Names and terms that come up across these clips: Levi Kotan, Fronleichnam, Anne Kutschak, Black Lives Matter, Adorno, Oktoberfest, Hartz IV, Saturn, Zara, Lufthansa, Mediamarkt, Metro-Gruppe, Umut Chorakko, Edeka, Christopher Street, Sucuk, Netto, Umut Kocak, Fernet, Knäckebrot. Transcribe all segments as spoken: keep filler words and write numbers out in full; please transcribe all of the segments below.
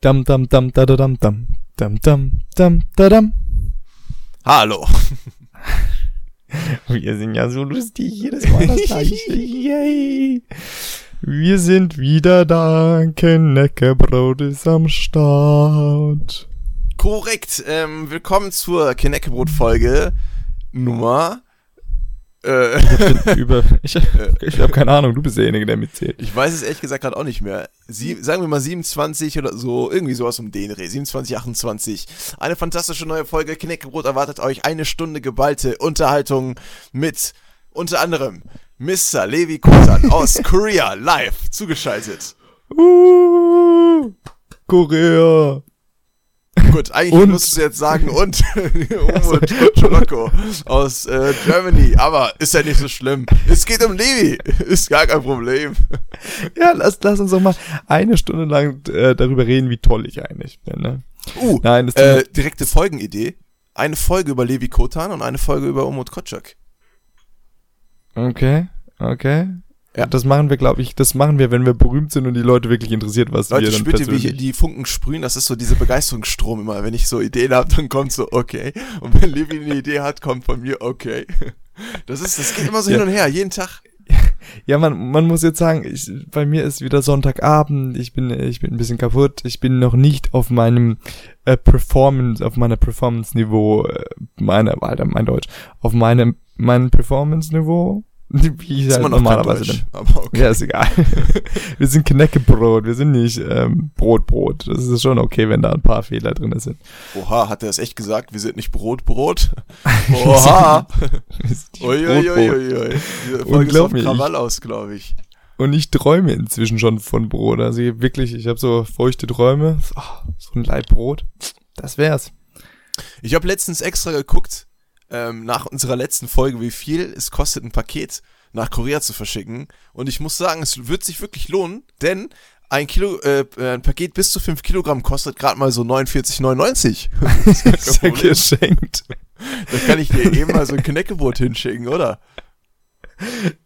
Dam, dam, dam, da, da, dam, dam, dam, dam, dam, da, dam. Hallo. Wir sind ja so lustig, jedes Mal das Gleiche. Yay. Wir sind wieder da, Knäckebrot ist am Start. Korrekt, ähm, willkommen zur Knäckebrot-Folge Nummer... Äh, ich über, ich, ich habe keine Ahnung, du bist derjenige, der mitzählt. Ich weiß es ehrlich gesagt gerade auch nicht mehr. Sie, sagen wir mal siebenundzwanzig oder so, irgendwie sowas um den Dreh, siebenundzwanzig, achtundzwanzig. Eine fantastische neue Folge Knäckebrot erwartet euch, eine Stunde geballte Unterhaltung mit unter anderem Mister Levi Kotan aus Korea live zugeschaltet. Uh, Korea. Gut, eigentlich und? musst du jetzt sagen und Umut Chorakko aus äh, Germany, aber ist ja nicht so schlimm. Es geht um Levi, ist gar kein Problem. Ja, lass, lass uns doch mal eine Stunde lang äh, darüber reden, wie toll ich eigentlich bin. Ne? Uh, Nein, das äh, direkte Folgenidee, eine Folge über Levi Kotan und eine Folge über Umut Kocak. Okay, okay. Ja. Das machen wir, glaube ich, das machen wir, wenn wir berühmt sind und die Leute wirklich interessiert, was Leute, wir dann persönlich... Leute, spürt ihr, wie die Funken sprühen? Das ist so diese Begeisterungsstrom immer. Wenn ich so Ideen habe, dann kommt so, okay. Und wenn Levi eine Idee hat, kommt von mir, okay. Das ist, das geht immer so ja. hin und her, jeden Tag. Ja, man, man muss jetzt sagen, ich, bei mir ist wieder Sonntagabend, ich bin, ich bin ein bisschen kaputt, ich bin noch nicht auf meinem äh, Performance, auf meiner Performance-Niveau, äh, meine, Alter, mein Deutsch, auf meinem, meinem Performance-Niveau... Wie ich halt man normalerweise bin. Aber okay. Ja, ist egal. Wir sind Knäckebrot, wir sind nicht ähm, Brotbrot. Das ist schon okay, wenn da ein paar Fehler drin sind. Oha, hat er das echt gesagt? Wir sind nicht Brotbrot? Oha! Uiuiuiui. Diese Folge ist auf Krawall aus, glaube ich. Und ich träume inzwischen schon von Brot. Also wirklich, ich habe so feuchte Träume. Oh, so ein Laib Brot. Das wär's. Ich habe letztens extra geguckt, Ähm, nach unserer letzten Folge, wie viel es kostet, ein Paket nach Korea zu verschicken. Und ich muss sagen, es wird sich wirklich lohnen, denn ein Kilo, äh, ein Paket bis zu fünf Kilogramm kostet gerade mal so neunundvierzig neunundneunzig. Das ist ja geschenkt. Da kann ich dir eben mal so ein Knäckebrot hinschicken, oder?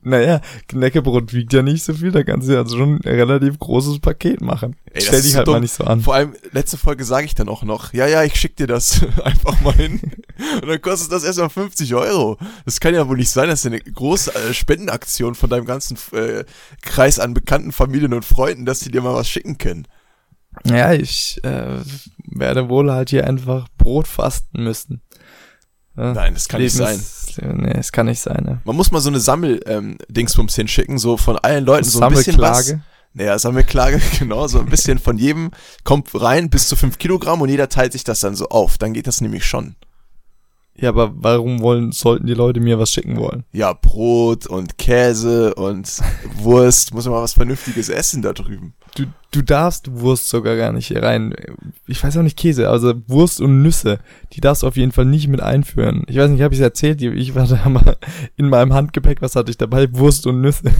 Naja, Knäckebrot wiegt ja nicht so viel, da kannst du ja also schon ein relativ großes Paket machen. Ey, stell dich halt dumm. mal nicht so an. Vor allem, letzte Folge sage ich dann auch noch, ja, ja, ich schick dir das einfach mal hin. Und dann kostet das erstmal fünfzig Euro. Das kann ja wohl nicht sein, dass eine große äh, Spendenaktion von deinem ganzen äh, Kreis an bekannten Familien und Freunden, dass die dir mal was schicken können. Ja, ich äh, werde wohl halt hier einfach Brot fasten müssen. Ja, Nein, das kann Leben nicht sein. Ist, nee, das kann nicht sein. Ne? Man muss mal so eine Sammel-Dingsbums ähm, hinschicken, so von allen Leuten, so ein bisschen was. Naja, Sammelklage, genau, so ein bisschen von jedem kommt rein bis zu fünf Kilogramm und jeder teilt sich das dann so auf. Dann geht das nämlich schon. Ja, aber warum wollen, sollten die Leute mir was schicken wollen? Ja, Brot und Käse und Wurst, muss man mal was Vernünftiges essen da drüben. Du, du darfst Wurst sogar gar nicht hier rein. Ich weiß auch nicht, Käse, also Wurst und Nüsse, die darfst du auf jeden Fall nicht mit einführen. Ich weiß nicht, habe ich es erzählt? Ich war da mal in meinem Handgepäck, was hatte ich dabei? Wurst und Nüsse.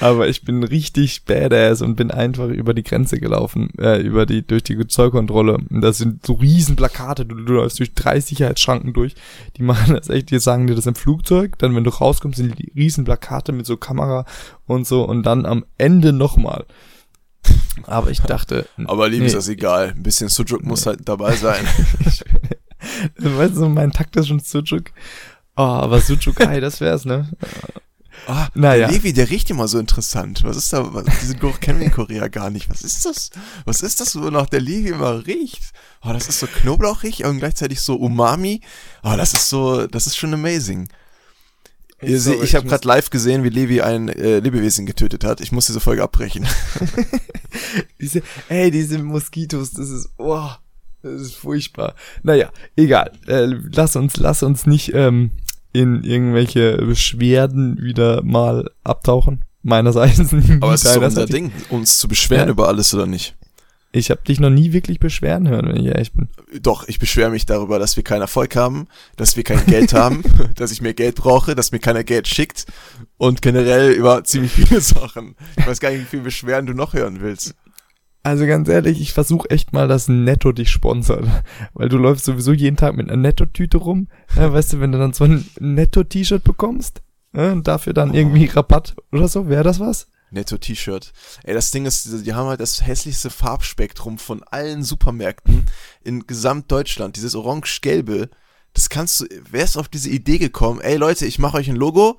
Aber ich bin richtig badass und bin einfach über die Grenze gelaufen, äh, über die, durch die Zollkontrolle. Und das sind so riesen Plakate, du, du läufst durch drei Sicherheitsschranken durch. Die machen das echt, die sagen dir das im Flugzeug, dann wenn du rauskommst, sind die riesen Plakate mit so Kamera und so und dann am Ende nochmal. Aber ich dachte... Aber Lieben nee, ist das egal. Ein bisschen Sucuk nee. muss halt dabei sein. Weißt du, mein taktischen Sucuk. Oh, aber Sucuk-Ei, das wär's, ne? Ah, naja. Der Levi, der riecht immer so interessant. Was ist da? Was, diesen Geruch kennen wir in Korea gar nicht. Was ist das? Was ist das, wonach der Levi immer riecht? Oh, das ist so knoblauchig und gleichzeitig so Umami. Oh, das ist so... Das ist schon amazing. Ihr seht, ich, ich habe gerade live gesehen, wie Levi ein äh, Lebewesen getötet hat. Ich muss diese Folge abbrechen. diese, ey, diese Moskitos, das ist, oh, das ist furchtbar. Naja, egal. Äh, lass uns, lass uns nicht ähm, in irgendwelche Beschwerden wieder mal abtauchen. Meinerseits nicht. Aber es ist so unser Ding, uns zu beschweren ja. über alles oder nicht. Ich habe dich noch nie wirklich beschweren hören, wenn ich ehrlich bin. Doch, ich beschwere mich darüber, dass wir keinen Erfolg haben, dass wir kein Geld haben, dass ich mehr Geld brauche, dass mir keiner Geld schickt und generell über ziemlich viele Sachen. Ich weiß gar nicht, wie viel Beschwerden du noch hören willst. Also ganz ehrlich, ich versuche echt mal, dass Netto dich sponsert, weil du läufst sowieso jeden Tag mit einer Netto-Tüte rum. Weißt du, wenn du dann so ein Netto-T-Shirt bekommst und dafür dann irgendwie Rabatt oder so, wäre das was? Netto-T-Shirt. Ey, das Ding ist, die haben halt das hässlichste Farbspektrum von allen Supermärkten in Gesamtdeutschland. Dieses orange-gelbe, das kannst du, wer ist auf diese Idee gekommen? Ey Leute, ich mache euch ein Logo,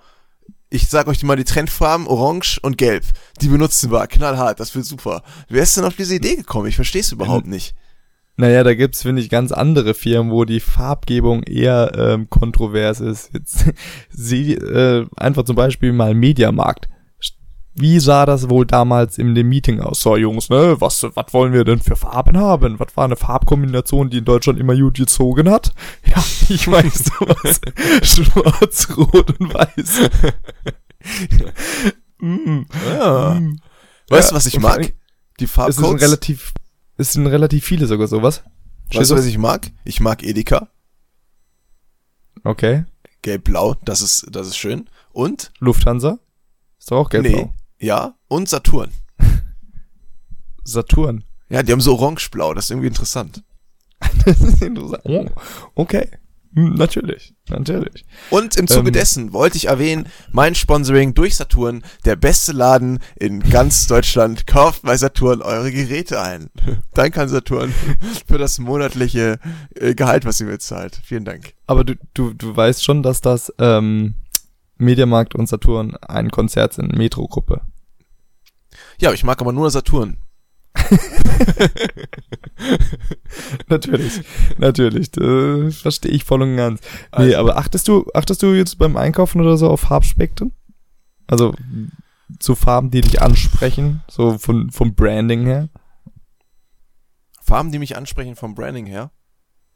ich sag euch mal die Trendfarben, orange und gelb. Die benutzen wir, knallhart, das wird super. Wer ist denn auf diese Idee gekommen? Ich versteh's überhaupt nicht. Naja, da gibt's, finde ich, ganz andere Firmen, wo die Farbgebung eher ähm, kontrovers ist. Jetzt sie äh, einfach zum Beispiel mal Mediamarkt. Wie sah das wohl damals in dem Meeting aus? So, Jungs, ne, was, was wollen wir denn für Farben haben? Was war eine Farbkombination, die in Deutschland immer gut gezogen hat? Ja, ich weiß sowas. Schwarz, Rot und Weiß. mm, ja. mm. Weißt du, ja, was ich mag? Die Farbcodes. Es sind relativ, es sind relativ viele sogar sowas. Weißt du, was ich mag? Ich mag Edeka. Okay. Gelb-Blau, das ist, das ist schön. Und? Lufthansa. Ist doch auch gelb-Blau. Nee. Ja, und Saturn. Saturn? Ja, die haben so orange-blau, das ist irgendwie interessant. Das ist interessant. Oh, okay, hm, natürlich, natürlich. Und im Zuge ähm, dessen wollte ich erwähnen, mein Sponsoring durch Saturn, der beste Laden in ganz Deutschland, kauft bei Saturn eure Geräte ein. Danke an Saturn für das monatliche Gehalt, was ihr mir zahlt. Vielen Dank. Aber du, du, du weißt schon, dass das ähm, Mediamarkt und Saturn ein Konzert sind, Metro-Gruppe. Ja, ich mag aber nur Saturn. natürlich, natürlich. Das verstehe ich voll und ganz. Nee, also, aber achtest du, achtest du jetzt beim Einkaufen oder so auf Farbspektren? Also zu Farben, die dich ansprechen, so von, vom Branding her? Farben, die mich ansprechen vom Branding her?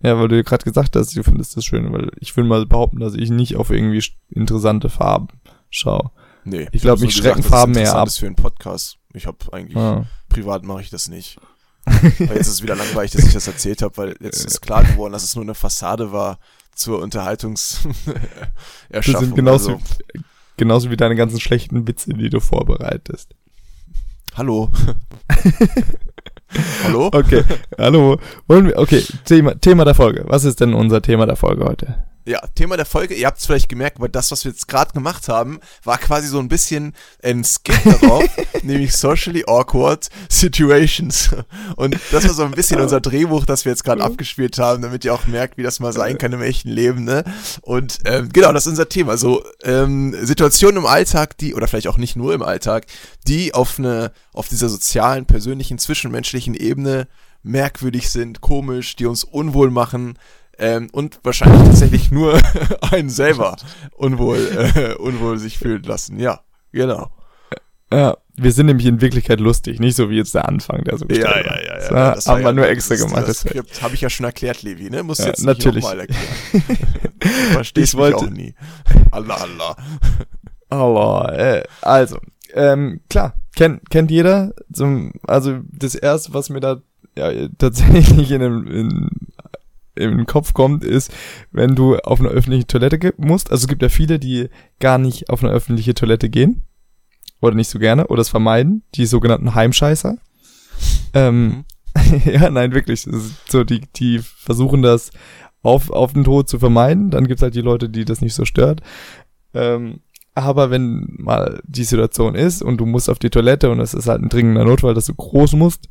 Ja, weil du gerade gesagt hast, du findest das schön, weil ich will mal behaupten, dass ich nicht auf irgendwie interessante Farben schaue. Nee, ich glaube, mich schrecken Farben mehr ab. Das ist für einen Podcast. Ich habe eigentlich, ah. privat mache ich das nicht. Aber jetzt ist es wieder langweilig, dass ich das erzählt habe, weil jetzt ist klar geworden, dass es nur eine Fassade war zur Unterhaltungserschaffung. Das sind genauso, also. genauso wie deine ganzen schlechten Witze, die du vorbereitest. Hallo. Hallo? Okay, hallo. Wollen wir, okay, Thema, Thema der Folge. Was ist denn unser Thema der Folge heute? Ja, Thema der Folge, ihr habt es vielleicht gemerkt, weil das, was wir jetzt gerade gemacht haben, war quasi so ein bisschen ein Skip darauf, nämlich Socially Awkward Situations. Und das war so ein bisschen unser Drehbuch, das wir jetzt gerade abgespielt haben, damit ihr auch merkt, wie das mal sein kann im echten Leben, ne? Und ähm, genau, das ist unser Thema. So ähm, Situationen im Alltag, die, oder vielleicht auch nicht nur im Alltag, die auf eine, auf dieser sozialen, persönlichen, zwischenmenschlichen Ebene merkwürdig sind, komisch, die uns unwohl machen. Ähm, und wahrscheinlich tatsächlich nur einen selber unwohl, äh, unwohl sich fühlen lassen. Ja, genau. Ja, wir sind nämlich in Wirklichkeit lustig, nicht so wie jetzt der Anfang, der so gestellt ja, ja, ja, ja, war. Das haben wir ja, nur extra das, gemacht. Das, das habe ich ja schon erklärt, Levi, ne? Muss ja, jetzt nicht nochmal erklären. Verstehst du auch nie. Allah, Allah. Allah, äh, also, ähm, klar, kennt, kennt jeder. Zum, also, das erste, was mir da ja, tatsächlich in einem, in, im Kopf kommt, ist, wenn du auf eine öffentliche Toilette ge- musst. Also es gibt ja viele, die gar nicht auf eine öffentliche Toilette gehen oder nicht so gerne oder es vermeiden, die sogenannten Heimscheißer. Ähm, mhm. ja, nein, wirklich. Das ist so, die, die versuchen das auf, auf den Tod zu vermeiden. Dann gibt's halt die Leute, die das nicht so stört. Ähm, aber wenn mal die Situation ist und du musst auf die Toilette und es ist halt ein dringender Notfall, dass du groß musst,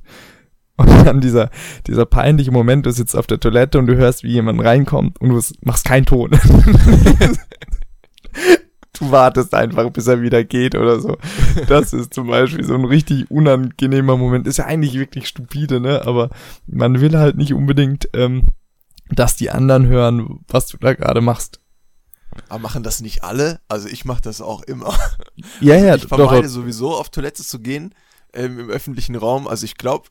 und dann dieser, dieser peinliche Moment, du sitzt auf der Toilette und du hörst, wie jemand reinkommt und du machst keinen Ton. Du wartest einfach, bis er wieder geht oder so. Das ist zum Beispiel so ein richtig unangenehmer Moment. Ist ja eigentlich wirklich stupide, ne? Aber man will halt nicht unbedingt, ähm, dass die anderen hören, was du da gerade machst. Aber machen das nicht alle? Also ich mache das auch immer. Ja, also ja, ich vermeide doch, sowieso, auf Toilette zu gehen, ähm, im öffentlichen Raum. Also ich glaube...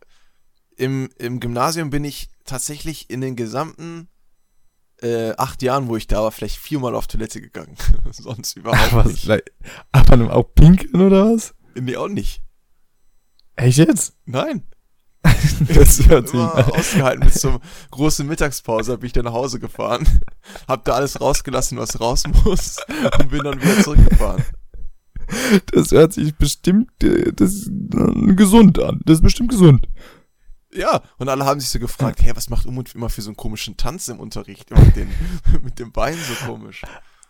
Im, im Gymnasium bin ich tatsächlich in den gesamten äh, acht Jahren, wo ich da war, vielleicht viermal auf Toilette gegangen. Sonst überhaupt aber nicht. Aber auch pinkeln oder was? Nee, auch nicht. Echt jetzt? Nein. Das hört sich ausgehalten. Bis zur großen Mittagspause bin ich dann nach Hause gefahren, hab da alles rausgelassen, was raus muss und bin dann wieder zurückgefahren. Das hört sich bestimmt das, gesund an. Das ist bestimmt gesund. Ja, und alle haben sich so gefragt, hey, was macht Umut immer für so einen komischen Tanz im Unterricht, immer mit den, mit den Beinen so komisch.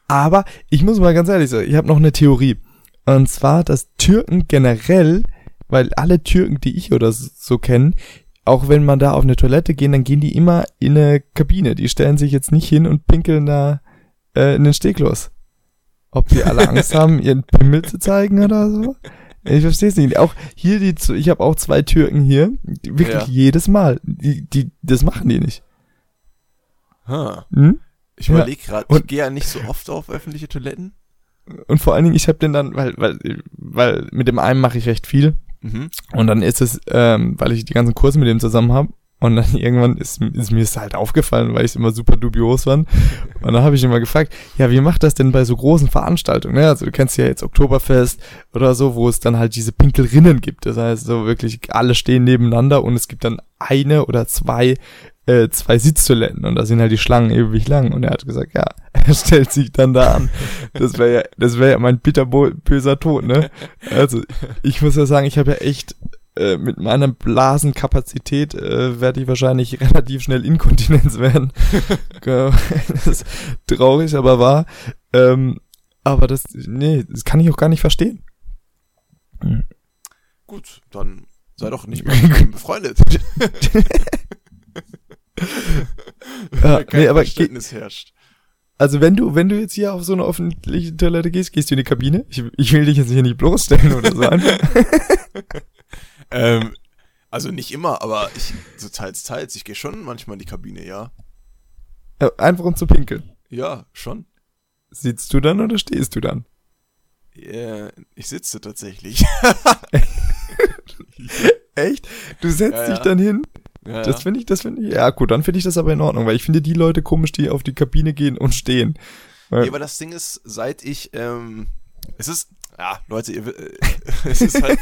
Aber ich muss mal ganz ehrlich sagen, ich habe noch eine Theorie. Und zwar, dass Türken generell, weil alle Türken, die ich oder so kenne, auch wenn man da auf eine Toilette gehen, dann gehen die immer in eine Kabine. Die stellen sich jetzt nicht hin und pinkeln da äh, in den Stehklos. Ob die alle Angst haben, ihren Pimmel zu zeigen oder so. Ich verstehe es nicht. Auch hier, die, ich habe auch zwei Türken hier, die wirklich ja. jedes Mal. Die, die, das machen die nicht. Ha. Hm? Ich ja. überlege gerade, ich gehe ja nicht so oft auf öffentliche Toiletten. Und vor allen Dingen, ich habe den dann, weil, weil, weil mit dem einen mache ich recht viel. Mhm. Und dann ist es, ähm, weil ich die ganzen Kurse mit dem zusammen habe. Und dann irgendwann ist, ist mir es halt aufgefallen, weil ich es immer super dubios fand. Und dann habe ich immer gefragt, ja, wie macht das denn bei so großen Veranstaltungen? Ne? Also du kennst ja jetzt Oktoberfest oder so, wo es dann halt diese Pinkelrinnen gibt. Das heißt, so wirklich alle stehen nebeneinander und es gibt dann eine oder zwei, äh, zwei Sitztoiletten. Und da sind halt die Schlangen ewig lang. Und er hat gesagt, ja, er stellt sich dann da an. Das wäre ja, das wäre ja mein bitterböser Tod, ne? Also ich muss ja sagen, ich habe ja echt... mit meiner Blasenkapazität äh, werde ich wahrscheinlich relativ schnell Inkontinenz werden. Das ist traurig, aber wahr. Ähm, aber das, nee, das kann ich auch gar nicht verstehen. Gut, dann sei doch nicht mehr mit ihm befreundet. ah, Kein nee, aber Verständnis ge- herrscht. Also wenn du, wenn du jetzt hier auf so eine öffentliche Toilette gehst, gehst du in die Kabine? Ich, ich will dich jetzt hier nicht bloßstellen oder so. ähm, also nicht immer, aber ich, so teils, teils. Ich gehe schon manchmal in die Kabine, ja. Einfach um zu pinkeln? Ja, schon. Sitzt du dann oder stehst du dann? Yeah, ich sitze tatsächlich. Echt? Du setzt ja, dich ja. dann hin? Ja, das finde ich, das finde ich, ja gut, dann finde ich das aber in Ordnung, weil ich finde die Leute komisch, die auf die Kabine gehen und stehen. Ja, aber das Ding ist, seit ich, ähm, es ist, ja, Leute, ihr, äh, es ist halt,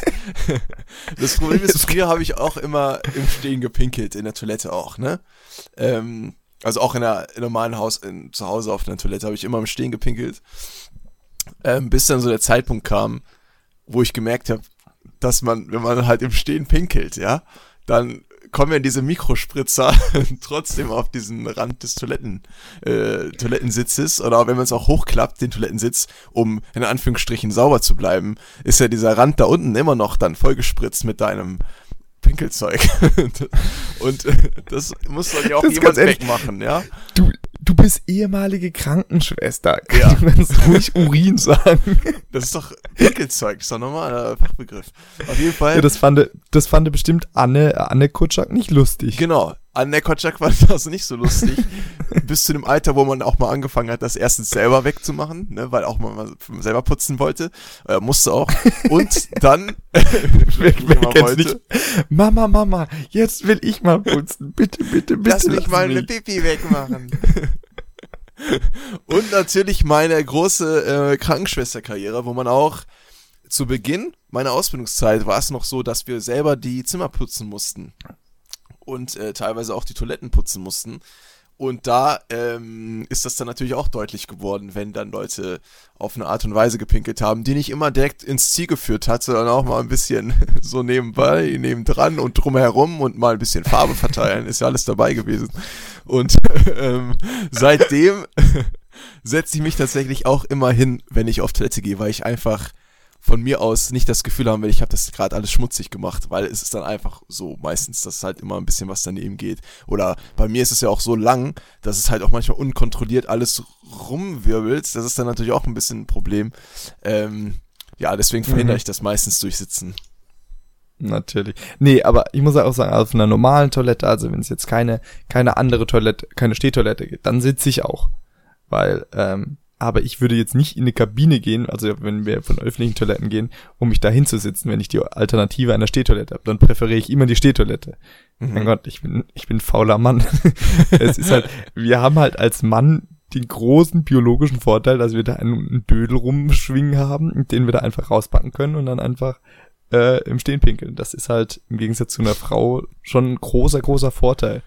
das Problem ist, früher habe ich auch immer im Stehen gepinkelt, in der Toilette auch, ne? Ähm, also auch in der in normalen Haus, in, zu Hause auf einer Toilette habe ich immer im Stehen gepinkelt, ähm, bis dann so der Zeitpunkt kam, wo ich gemerkt habe, dass man, wenn man halt im Stehen pinkelt, ja, dann kommen ja diese Mikrospritzer trotzdem auf diesen Rand des Toiletten, äh, Toilettensitzes, oder wenn man es auch hochklappt, den Toilettensitz, um in Anführungsstrichen sauber zu bleiben, ist ja dieser Rand da unten immer noch dann vollgespritzt mit deinem Pinkelzeug. Und äh, das muss dann ja auch das jemand wegmachen, ja? Du, du bist ehemalige Krankenschwester. Ja. Du kannst ruhig Urin sagen. Das ist doch Pinkelzeug, ist doch normaler Fachbegriff. Auf jeden Fall. Ja, das fand, das fand bestimmt Anne, Anne Kutschak nicht lustig. Genau. Anne Kutschak fand das nicht so lustig. Bis zu dem Alter, wo man auch mal angefangen hat, das erstens selber wegzumachen, ne, weil auch man selber putzen wollte, äh, musste auch. Und dann, wer, wer mal wollte, nicht. Mama, Mama, jetzt will ich mal putzen. Bitte, bitte, bitte. Lass, lass mich mal eine Pipi wegmachen. Und natürlich meine große äh, Krankenschwesterkarriere, wo man auch zu Beginn meiner Ausbildungszeit war es noch so, dass wir selber die Zimmer putzen mussten. Und äh, teilweise auch die Toiletten putzen mussten. Und da ähm, ist das dann natürlich auch deutlich geworden, wenn dann Leute auf eine Art und Weise gepinkelt haben, die nicht immer direkt ins Ziel geführt hat, sondern auch mal ein bisschen so nebenbei, nebendran und drumherum und mal ein bisschen Farbe verteilen, ist ja alles dabei gewesen. Und ähm, seitdem setze ich mich tatsächlich auch immer hin, wenn ich auf Toilette gehe, weil ich einfach von mir aus nicht das Gefühl haben will, ich habe das gerade alles schmutzig gemacht, weil es ist dann einfach so meistens, dass halt immer ein bisschen was daneben geht. Oder bei mir ist es ja auch so lang, dass es halt auch manchmal unkontrolliert alles rumwirbelt. Das ist dann natürlich auch ein bisschen ein Problem. Ähm, ja, deswegen verhindere mhm. ich das meistens durch Sitzen. Natürlich. Nee, aber ich muss auch sagen, auf einer normalen Toilette, also wenn es jetzt keine keine andere Toilette, keine Stehtoilette gibt, dann sitze ich auch. Weil, ähm, aber ich würde jetzt nicht in eine Kabine gehen, also wenn wir von öffentlichen Toiletten gehen, um mich da hinzusitzen, wenn ich die Alternative einer Stehtoilette habe. Dann präferiere ich immer die Stehtoilette. Mhm. Mein Gott, ich bin ich bin fauler Mann. Es ist halt, wir haben halt als Mann den großen biologischen Vorteil, dass wir da einen Dödel rumschwingen haben, den wir da einfach rauspacken können und dann einfach äh, im Stehen pinkeln. Das ist halt im Gegensatz zu einer Frau schon ein großer, großer Vorteil.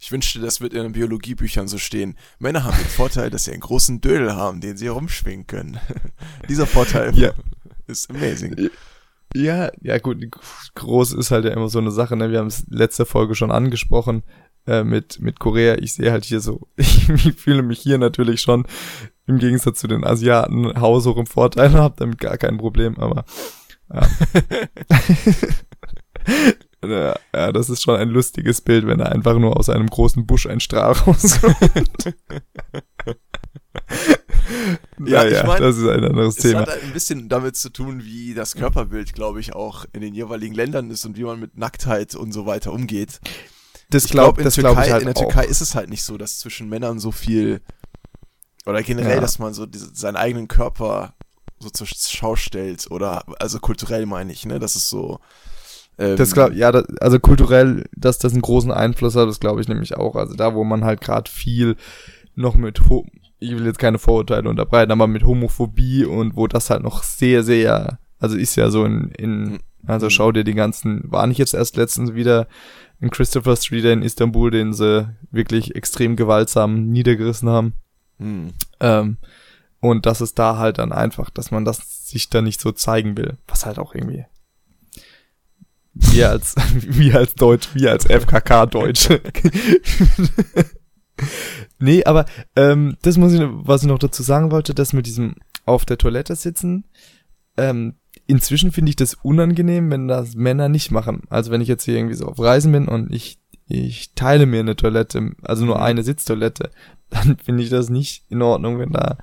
Ich wünschte, das wird in den Biologiebüchern so stehen. Männer haben den Vorteil, dass sie einen großen Dödel haben, den sie herumschwingen können. Dieser Vorteil ja. ist amazing. Ja, ja gut, groß ist halt ja immer so eine Sache, ne? Wir haben es letzte Folge schon angesprochen äh, mit mit Korea. Ich sehe halt hier so, ich fühle mich hier natürlich schon im Gegensatz zu den Asiaten haushoch im Vorteil und habe damit gar kein Problem, aber ja. Ja, das ist schon ein lustiges Bild, wenn er einfach nur aus einem großen Busch einen Strahl rauskommt. Ja, naja, ich meine, das ist ein anderes es Thema. Es hat ein bisschen damit zu tun, wie das Körperbild, glaube ich, auch in den jeweiligen Ländern ist und wie man mit Nacktheit und so weiter umgeht. Das glaube glaub, glaub ich halt. In der Türkei auch. Ist es halt nicht so, dass zwischen Männern so viel oder generell, ja. dass man so diese, seinen eigenen Körper so zur Schau stellt oder, also kulturell meine ich, ne, das ist so. Ähm, das glaub, ja, das, also kulturell, dass das einen großen Einfluss hat, das glaube ich nämlich auch. Also da, wo man halt gerade viel noch mit, ich will jetzt keine Vorurteile unterbreiten, aber mit Homophobie und wo das halt noch sehr, sehr, also ist ja so in, in also schau dir die ganzen, war nicht jetzt erst letztens wieder in Christopher Street in Istanbul, den sie wirklich extrem gewaltsam niedergerissen haben. Mhm. Ähm, und das ist da halt dann einfach, dass man das sich da nicht so zeigen will, was halt auch irgendwie wir als, wir als Deutsch, wir als F K K-Deutsche. Nee, aber ähm, das muss ich, was ich noch dazu sagen wollte, dass mit diesem auf der Toilette sitzen, ähm, inzwischen finde ich das unangenehm, wenn das Männer nicht machen. Also wenn ich jetzt hier irgendwie so auf Reisen bin und ich ich teile mir eine Toilette, also nur eine Sitztoilette, dann finde ich das nicht in Ordnung, wenn da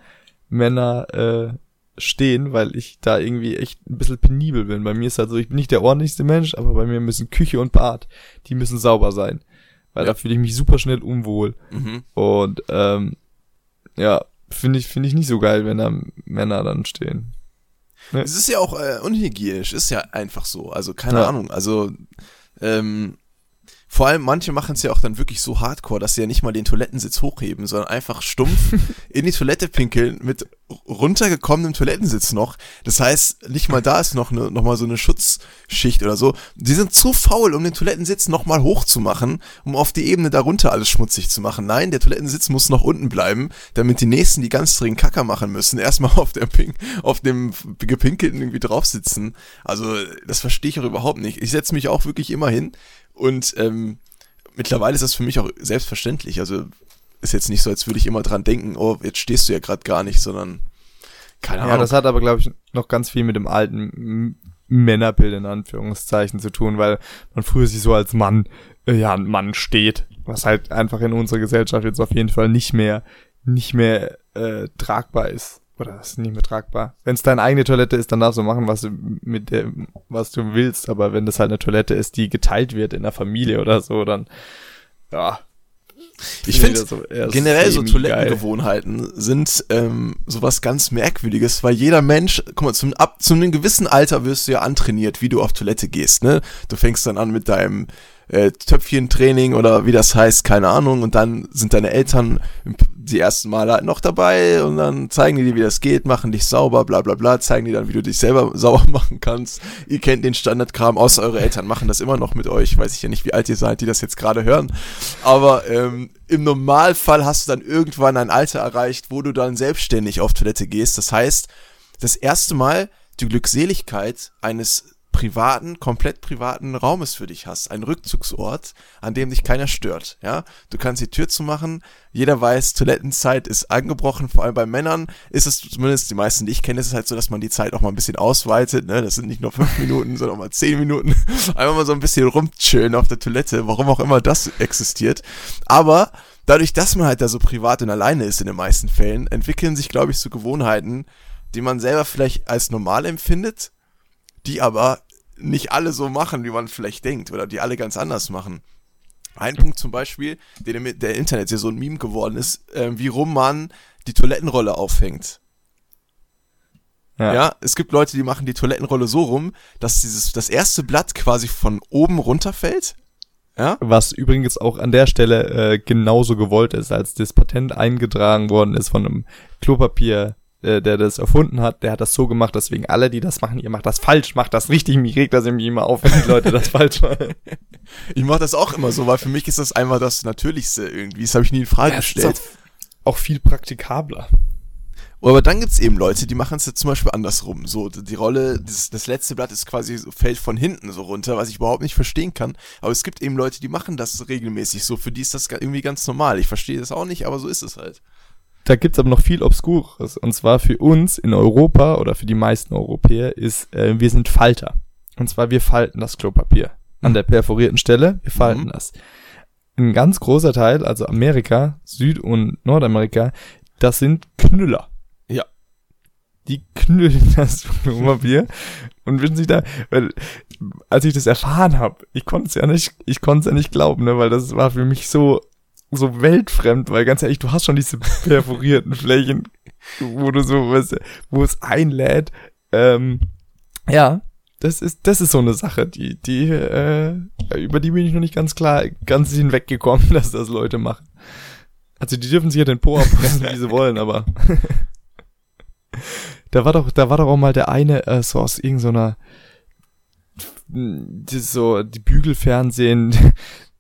Männer äh, stehen, weil ich da irgendwie echt ein bisschen penibel bin. Bei mir ist halt so, ich bin nicht der ordentlichste Mensch, aber bei mir müssen Küche und Bad, die müssen sauber sein. Weil ja. da fühle ich mich super schnell unwohl. Mhm. Und ähm, ja, finde ich finde ich nicht so geil, wenn da Männer dann stehen. Ne? Es ist ja auch äh, unhygienisch, ist ja einfach so. Also keine ja. Ahnung. Also ähm, vor allem manche machen es ja auch dann wirklich so hardcore, dass sie ja nicht mal den Toilettensitz hochheben, sondern einfach stumpf in die Toilette pinkeln mit runtergekommenem Toilettensitz noch. Das heißt, nicht mal da ist noch, ne, noch mal so eine Schutzschicht oder so. Die sind zu faul, um den Toilettensitz noch mal hochzumachen, um auf die Ebene darunter alles schmutzig zu machen. Nein, der Toilettensitz muss noch unten bleiben, damit die Nächsten, die ganz dringend Kacker machen müssen, erstmal auf, der Pink- auf dem Gepinkelten irgendwie drauf sitzen. Also, das verstehe ich auch überhaupt nicht. Ich setze mich auch wirklich immer hin und ähm, mittlerweile ist das für mich auch selbstverständlich. Also, ist jetzt nicht so, als würde ich immer dran denken, oh, jetzt stehst du ja gerade gar nicht, sondern keine Ahnung. Ja, das hat aber, glaube ich, noch ganz viel mit dem alten M- Männerbild in Anführungszeichen zu tun, weil man früher sich so als Mann, ja, ein Mann steht, was halt einfach in unserer Gesellschaft jetzt auf jeden Fall nicht mehr, nicht mehr äh, tragbar ist. Oder ist nicht mehr tragbar. Wenn es deine eigene Toilette ist, dann darfst du machen, was du mit der, was du willst, aber wenn das halt eine Toilette ist, die geteilt wird in der Familie oder so, dann, ja, ich finde, so, generell so Toilettengewohnheiten geil. sind ähm, sowas ganz Merkwürdiges, weil jeder Mensch, guck mal, zum, ab zu einem gewissen Alter wirst du ja antrainiert, wie du auf Toilette gehst, ne? Du fängst dann an mit deinem äh, Töpfchentraining oder wie das heißt, keine Ahnung, und dann sind deine Eltern die ersten Male halt noch dabei und dann zeigen die dir, wie das geht, machen dich sauber, bla bla bla, zeigen dir dann, wie du dich selber sauber machen kannst. Ihr kennt den Standardkram, außer eure Eltern machen das immer noch mit euch, weiß ich ja nicht, wie alt ihr seid, die das jetzt gerade hören, aber ähm, im Normalfall hast du dann irgendwann ein Alter erreicht, wo du dann selbstständig auf Toilette gehst, das heißt, das erste Mal die Glückseligkeit eines privaten, komplett privaten Raumes für dich hast, einen Rückzugsort, an dem dich keiner stört, ja, du kannst die Tür zumachen, jeder weiß, Toilettenzeit ist angebrochen, vor allem bei Männern ist es, zumindest die meisten, die ich kenne, ist es halt so, dass man die Zeit auch mal ein bisschen ausweitet, ne, das sind nicht nur fünf Minuten, sondern auch mal zehn Minuten, einfach mal so ein bisschen rumchillen auf der Toilette, warum auch immer das existiert, aber dadurch, dass man halt da so privat und alleine ist in den meisten Fällen, entwickeln sich, glaube ich, so Gewohnheiten, die man selber vielleicht als normal empfindet, die aber nicht alle so machen, wie man vielleicht denkt, oder die alle ganz anders machen. Ein Punkt zum Beispiel, der im Internet ja so ein Meme geworden ist, äh, wie rum man die Toilettenrolle aufhängt. Ja. Ja, es gibt Leute, die machen die Toilettenrolle so rum, dass dieses das erste Blatt quasi von oben runterfällt. Ja? Was übrigens auch an der Stelle äh, genauso gewollt ist, als das Patent eingetragen worden ist von einem Klopapier. Der das erfunden hat, der hat das so gemacht, deswegen alle, die das machen, ihr macht das falsch, macht das richtig, mich regt das irgendwie immer auf, wenn die Leute das falsch machen. Ich mach das auch immer so, weil für mich ist das einmal das Natürlichste irgendwie, das habe ich nie in Frage ja, gestellt. Auch viel praktikabler. Aber dann gibt's eben Leute, die machen es jetzt zum Beispiel andersrum, so die Rolle, das, das letzte Blatt ist quasi, fällt von hinten so runter, was ich überhaupt nicht verstehen kann, aber es gibt eben Leute, die machen das regelmäßig so, für die ist das irgendwie ganz normal, ich verstehe das auch nicht, aber so ist es halt. da gibt's aber noch viel Obskures. Und zwar für uns in Europa oder für die meisten Europäer ist, äh, wir sind Falter. Und zwar wir falten das Klopapier. An der perforierten Stelle, wir falten mhm. das. Ein ganz großer Teil, also Amerika, Süd- und Nordamerika, das sind Knüller. Ja. Die knüllen das Klopapier und wischen sich da, weil, als ich das erfahren habe, ich konnte es ja nicht, ich konnte es ja nicht glauben, ne, weil das war für mich so, so weltfremd, weil ganz ehrlich, du hast schon diese perforierten Flächen, wo du so, weißt du, wo es einlädt, ähm, ja. Das ist, das ist so eine Sache, die, die, äh, über die bin ich noch nicht ganz klar, ganz hinweggekommen, dass das Leute machen. Also, die dürfen sich ja den Po abpressen, wie sie wollen, aber. Da war doch, da war doch auch mal der eine, äh, so aus irgendeiner, die, so, die Bügelfernsehen,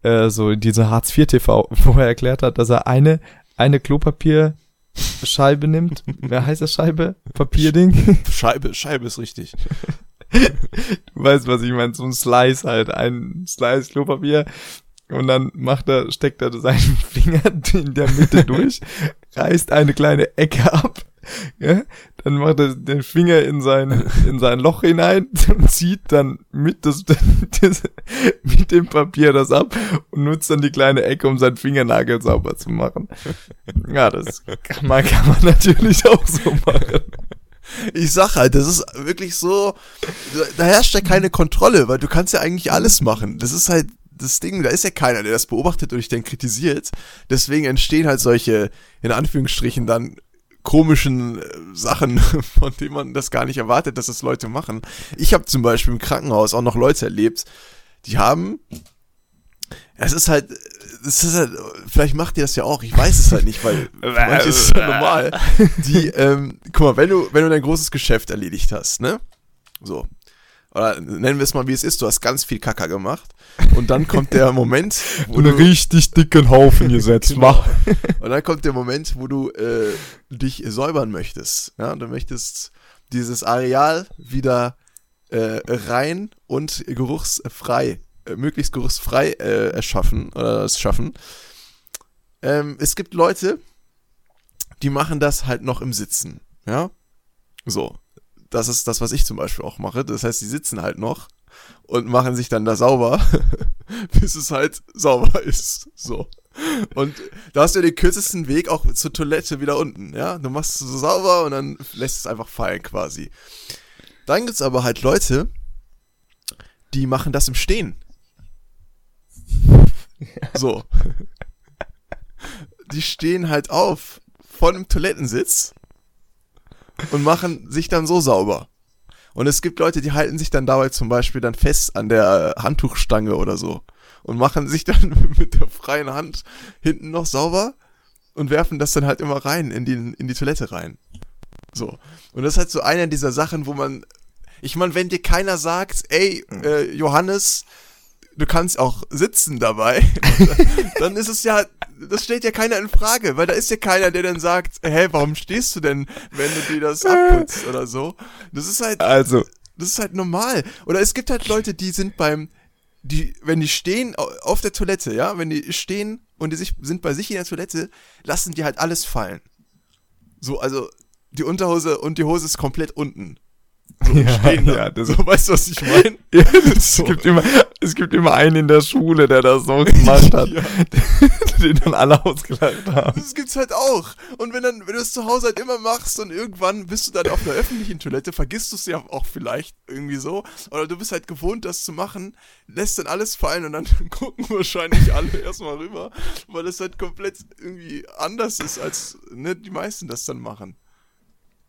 äh, so, diese Hartz vier T V, wo er erklärt hat, dass er eine, eine Klopapier, Scheibe nimmt. Wer heißt das Scheibe? Papierding? Scheibe, Scheibe ist richtig. Du weißt, was ich meine, so ein Slice halt, ein Slice Klopapier und dann macht er, steckt er seinen Finger in der Mitte durch, reißt eine kleine Ecke ab, ja? Dann macht er den Finger in sein, in sein Loch hinein und zieht dann mit, das, das, mit dem Papier das ab und nutzt dann die kleine Ecke, um seinen Fingernagel sauber zu machen. Ja, das kann man, kann man natürlich auch so machen. Ich sag halt, das ist wirklich so, da herrscht ja keine Kontrolle, weil du kannst ja eigentlich alles machen. Das ist halt das Ding, da ist ja keiner, der das beobachtet und dich dann kritisiert. Deswegen entstehen halt solche, in Anführungsstrichen, dann komischen Sachen, von denen man das gar nicht erwartet, dass das Leute machen. Ich habe zum Beispiel im Krankenhaus auch noch Leute erlebt, die haben... Es ist halt, es ist halt, vielleicht macht ihr das ja auch, ich weiß es halt nicht, weil manches ist ja normal. Die, ähm, guck mal, wenn du, wenn du dein großes Geschäft erledigt hast, ne? So. Oder nennen wir es mal, wie es ist, du hast ganz viel Kacke gemacht und dann kommt der Moment, wo du... einen richtig dicken Haufen gesetzt, genau. Und dann kommt der Moment, wo du äh, dich säubern möchtest, ja? Und du möchtest dieses Areal wieder äh, rein und geruchsfrei möglichst geruchsfrei äh, erschaffen oder es schaffen. Ähm, es gibt Leute, die machen das halt noch im Sitzen, ja. So, das ist das, was ich zum Beispiel auch mache. Das heißt, die sitzen halt noch und machen sich dann da sauber, bis es halt sauber ist. So. Und da hast du den kürzesten Weg auch zur Toilette wieder unten, ja. Du machst es so sauber und dann lässt es einfach fallen quasi. Dann gibt's aber halt Leute, die machen das im Stehen. So. Die stehen halt auf von einem Toilettensitz und machen sich dann so sauber. Und es gibt Leute, die halten sich dann dabei zum Beispiel dann fest an der Handtuchstange oder so und machen sich dann mit der freien Hand hinten noch sauber und werfen das dann halt immer rein, in die, in die Toilette rein. So. Und das ist halt so einer dieser Sachen, wo man... Ich meine, wenn dir keiner sagt, ey, äh, Johannes, du kannst auch sitzen dabei, dann ist es ja, das stellt ja keiner in Frage, weil da ist ja keiner, der dann sagt, hä, warum stehst du denn, wenn du dir das abputzt oder so. Das ist halt, also, das ist halt normal. Oder es gibt halt Leute, die sind beim, die, wenn die stehen auf der Toilette, ja, wenn die stehen und die sich, sind bei sich in der Toilette, lassen die halt alles fallen. So, also, die Unterhose und die Hose ist komplett unten. So, ja, ja, das so, weißt du, was ich meine? Ja, so. es, gibt immer, es gibt immer einen in der Schule, der das so gemacht hat, ja. Den dann alle ausgelacht haben. Das gibt's halt auch. Und wenn, dann, wenn du es zu Hause halt immer machst und irgendwann bist du dann auf einer öffentlichen Toilette, vergisst du es ja auch vielleicht irgendwie so. Oder du bist halt gewohnt, das zu machen, lässt dann alles fallen und dann gucken wahrscheinlich alle erstmal rüber, weil es halt komplett irgendwie anders ist, als ne, die meisten das dann machen.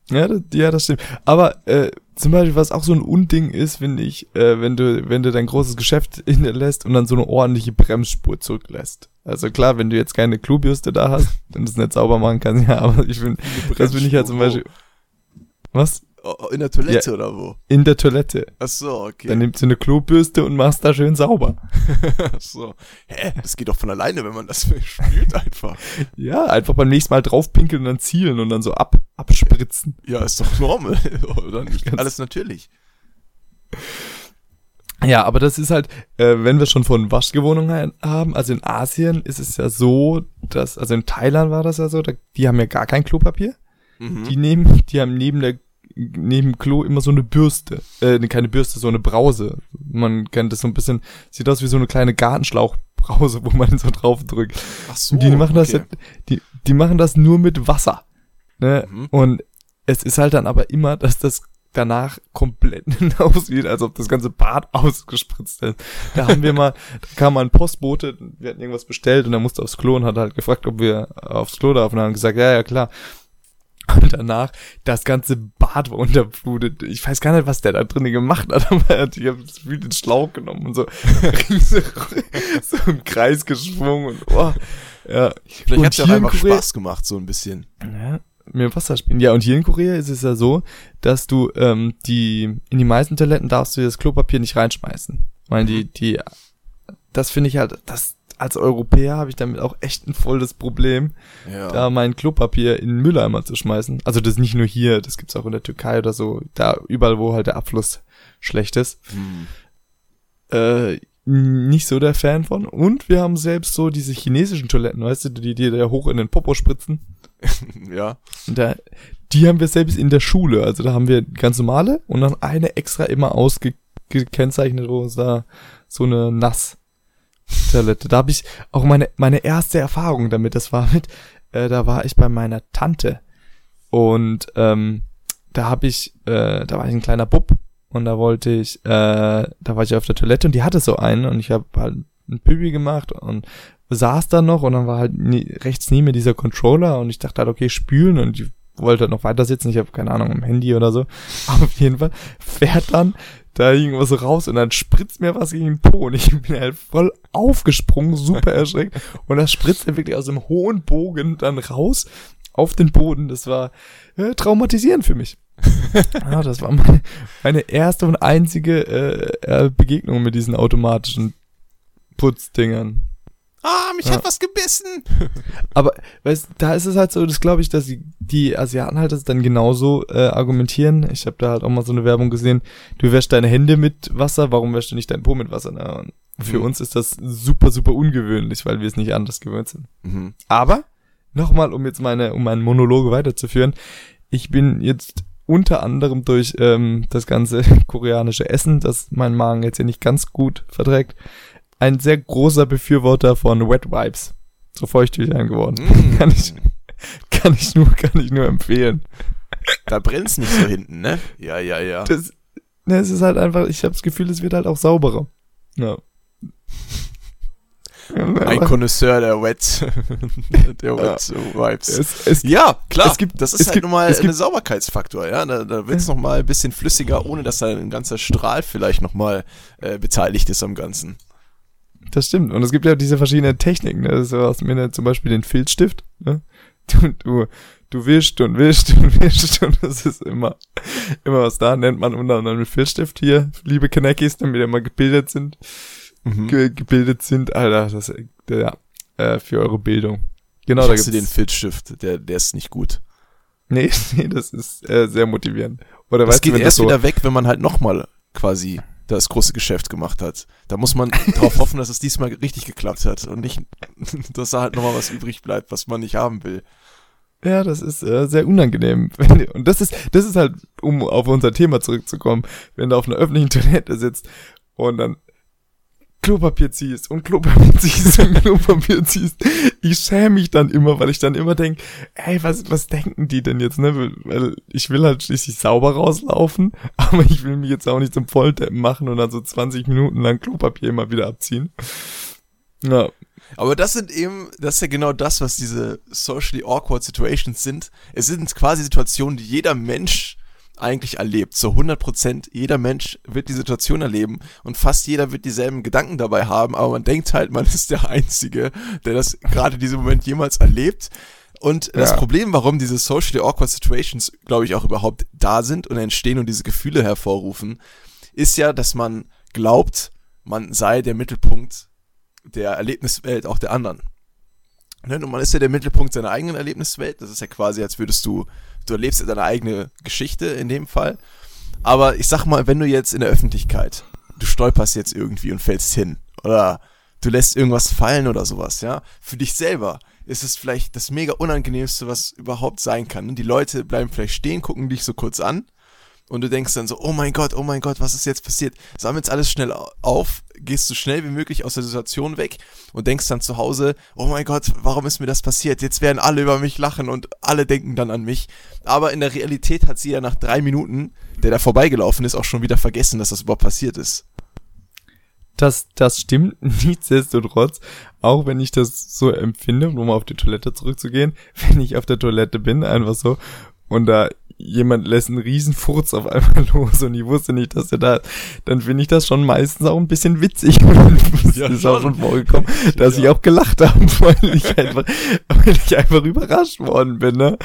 Ja, das, ja, das stimmt. Aber äh, zum Beispiel, was auch so ein Unding ist, finde ich, äh, wenn du wenn du dein großes Geschäft hinterlässt und dann so eine ordentliche Bremsspur zurücklässt. Also klar, wenn du jetzt keine Klobürste da hast und das nicht sauber machen kannst, ja, aber ich finde, das finde ich halt zum Beispiel... Wo? Was? In der Toilette, ja, oder wo? In der Toilette. Ach so, okay. Dann nimmst du eine Klobürste und machst da schön sauber. Ach so. Hä? Das geht doch von alleine, wenn man das spült einfach. Ja, einfach beim nächsten Mal draufpinkeln und dann zielen und dann so ab, abspritzen. Ja, ist doch normal. Dann alles natürlich. Ja, aber das ist halt, äh, wenn wir schon von Waschgewohnungen haben, also in Asien ist es ja so, dass, also in Thailand war das ja so, da, die haben ja gar kein Klopapier. Mhm. Die nehmen, die haben neben der, neben Klo immer so eine Bürste, äh, keine Bürste, so eine Brause. Man kennt das so ein bisschen, sieht aus wie so eine kleine Gartenschlauchbrause, wo man so drauf drückt. Ach so. Die machen das, okay. die, die machen das nur mit Wasser. Ne? Mhm. Und es ist halt dann aber immer, dass das danach komplett aussieht, als ob das ganze Bad ausgespritzt ist. Da haben wir mal, da kam mal ein Postbote, wir hatten irgendwas bestellt und er musste aufs Klo und hat halt gefragt, ob wir aufs Klo darf und dann haben gesagt, ja, ja, klar. Und danach, das ganze Bad war unterflutet. Ich weiß gar nicht, was der da drinnen gemacht hat, aber er hat, ich hab das Gefühl, den Schlauch genommen und so, so im Kreis geschwungen und, oh, ja. Vielleicht hat's ja auch einfach Korea Spaß gemacht, so ein bisschen. Ja, mit Wasser spielen. Ja, und hier in Korea ist es ja so, dass du, ähm, die, in die meisten Toiletten darfst du das Klopapier nicht reinschmeißen. Ich meine, die, die, das finde ich halt, das, als Europäer habe ich damit auch echt ein volles Problem, ja. da mein Klopapier in den Mülleimer zu schmeißen. Also das nicht nur hier, das gibt's auch in der Türkei oder so, da überall, wo halt der Abfluss schlecht ist. Hm. Äh, nicht so der Fan von. Und wir haben selbst so diese chinesischen Toiletten, weißt du, die dir da hoch in den Popo spritzen. Ja. Und da, die haben wir selbst in der Schule. Also da haben wir ganz normale und dann eine extra immer ausgekennzeichnet, wo uns da so eine nass Toilette. Da habe ich auch meine meine erste Erfahrung damit, das war mit, äh, da war ich bei meiner Tante und ähm, da habe ich, äh, da war ich ein kleiner Bub und da wollte ich, äh, da war ich auf der Toilette und die hatte so einen und ich habe halt ein Pipi gemacht und saß dann noch und dann war halt nie, rechts neben mir dieser Controller und ich dachte halt, okay, spülen und ich wollte halt noch weiter sitzen, ich habe keine Ahnung, am Handy oder so, aber auf jeden Fall fährt dann da irgendwas raus und dann spritzt mir was gegen den Po und ich bin halt voll aufgesprungen, super erschreckt und das spritzt dann wirklich aus einem hohen Bogen dann raus auf den Boden. Das war äh, traumatisierend für mich. Ja, das war meine, meine erste und einzige äh, Begegnung mit diesen automatischen Putzdingern. Ah, mich ja. hat was gebissen. Aber weißt, da ist es halt so, das glaube ich, dass die, die Asiaten halt das dann genauso äh, argumentieren. Ich habe da halt auch mal so eine Werbung gesehen. Du wäschst deine Hände mit Wasser, warum wäschst du nicht deinen Po mit Wasser? Na, und für mhm. uns ist das super, super ungewöhnlich, weil wir es nicht anders gewöhnt sind. Mhm. Aber, nochmal, um jetzt meine, um meinen Monologe weiterzuführen, ich bin jetzt unter anderem durch ähm, das ganze koreanische Essen, das mein Magen jetzt ja nicht ganz gut verträgt, ein sehr großer Befürworter von Wet Wipes. So Feuchttüchern geworden. Mm. Kann ich, kann ich nur, kann ich nur empfehlen. Da brennt's nicht so hinten, ne? Ja, ja, ja. Das, ne, es ist halt einfach, ich habe das Gefühl, es wird halt auch sauberer. Ja. Ein Connoisseur der Wet, der Wet Wipes. Es, es, ja, klar. Es gibt, das ist es halt nochmal ein Sauberkeitsfaktor, ja. Da, da wird's nochmal ein bisschen flüssiger, ohne dass da ein ganzer Strahl vielleicht nochmal äh, beteiligt ist am Ganzen. Das stimmt. Und es gibt ja diese verschiedenen Techniken. Ne? Das ist aus mir ne, zum Beispiel den Filzstift. Ne? Du, du, du wischst und wischst und wischst und das ist immer, immer was da. Nennt man unter anderem mit Filzstift hier, liebe Knackis, damit ihr mal gebildet sind. Mhm. Ge- gebildet sind, Alter. Das, ja, äh, für eure Bildung. Genau, ich da gibt's. Du den Filzstift, der, der ist nicht gut. Nee, nee, das ist äh, sehr motivierend. Oder das weißt geht du, wenn erst das so wieder weg, wenn man halt nochmal quasi das große Geschäft gemacht hat. Da muss man drauf hoffen, dass es diesmal richtig geklappt hat und nicht, dass da halt nochmal was übrig bleibt, was man nicht haben will. Ja, das ist äh, sehr unangenehm. Wenn, und das ist, das ist halt, um auf unser Thema zurückzukommen, wenn du auf einer öffentlichen Toilette sitzt und dann Klopapier ziehst und Klopapier ziehst und Klopapier ziehst. Ich schäme mich dann immer, weil ich dann immer denke, ey, was was denken die denn jetzt, ne? Weil ich will halt schließlich sauber rauslaufen, aber ich will mich jetzt auch nicht zum Volldeppen machen und dann so zwanzig Minuten lang Klopapier immer wieder abziehen. Ja. Aber das sind eben, das ist ja genau das, was diese socially awkward situations sind. Es sind quasi Situationen, die jeder Mensch eigentlich erlebt. So hundert Prozent jeder Mensch wird die Situation erleben und fast jeder wird dieselben Gedanken dabei haben, aber man denkt halt, man ist der Einzige, der das gerade in diesem Moment jemals erlebt. Und ja. Das Problem, warum diese socially awkward situations, glaube ich, auch überhaupt da sind und entstehen und diese Gefühle hervorrufen, ist ja, dass man glaubt, man sei der Mittelpunkt der Erlebniswelt auch der anderen. Und man ist ja der Mittelpunkt seiner eigenen Erlebniswelt. Das ist ja quasi, als würdest du, du erlebst ja deine eigene Geschichte in dem Fall. Aber ich sag mal, wenn du jetzt in der Öffentlichkeit, du stolperst jetzt irgendwie und fällst hin oder du lässt irgendwas fallen oder sowas, ja. Für dich selber ist es vielleicht das mega Unangenehmste, was überhaupt sein kann. Die Leute bleiben vielleicht stehen, gucken dich so kurz an und du denkst dann so, oh mein Gott, oh mein Gott, was ist jetzt passiert? Sammelst alles schnell auf, gehst so schnell wie möglich aus der Situation weg und denkst dann zu Hause, oh mein Gott, warum ist mir das passiert? Jetzt werden alle über mich lachen und alle denken dann an mich. Aber in der Realität hat sie ja nach drei Minuten, der da vorbeigelaufen ist, auch schon wieder vergessen, dass das überhaupt passiert ist. Das, das stimmt, nichtsdestotrotz, auch wenn ich das so empfinde, um auf die Toilette zurückzugehen, wenn ich auf der Toilette bin, einfach so, und da jemand lässt einen riesen Furz auf einmal los und ich wusste nicht, dass er da ist, dann finde ich das schon meistens auch ein bisschen witzig. Das ja, ist auch schon vorgekommen, dass ja. ich auch gelacht habe, weil ich einfach, weil ich einfach überrascht worden bin, ne?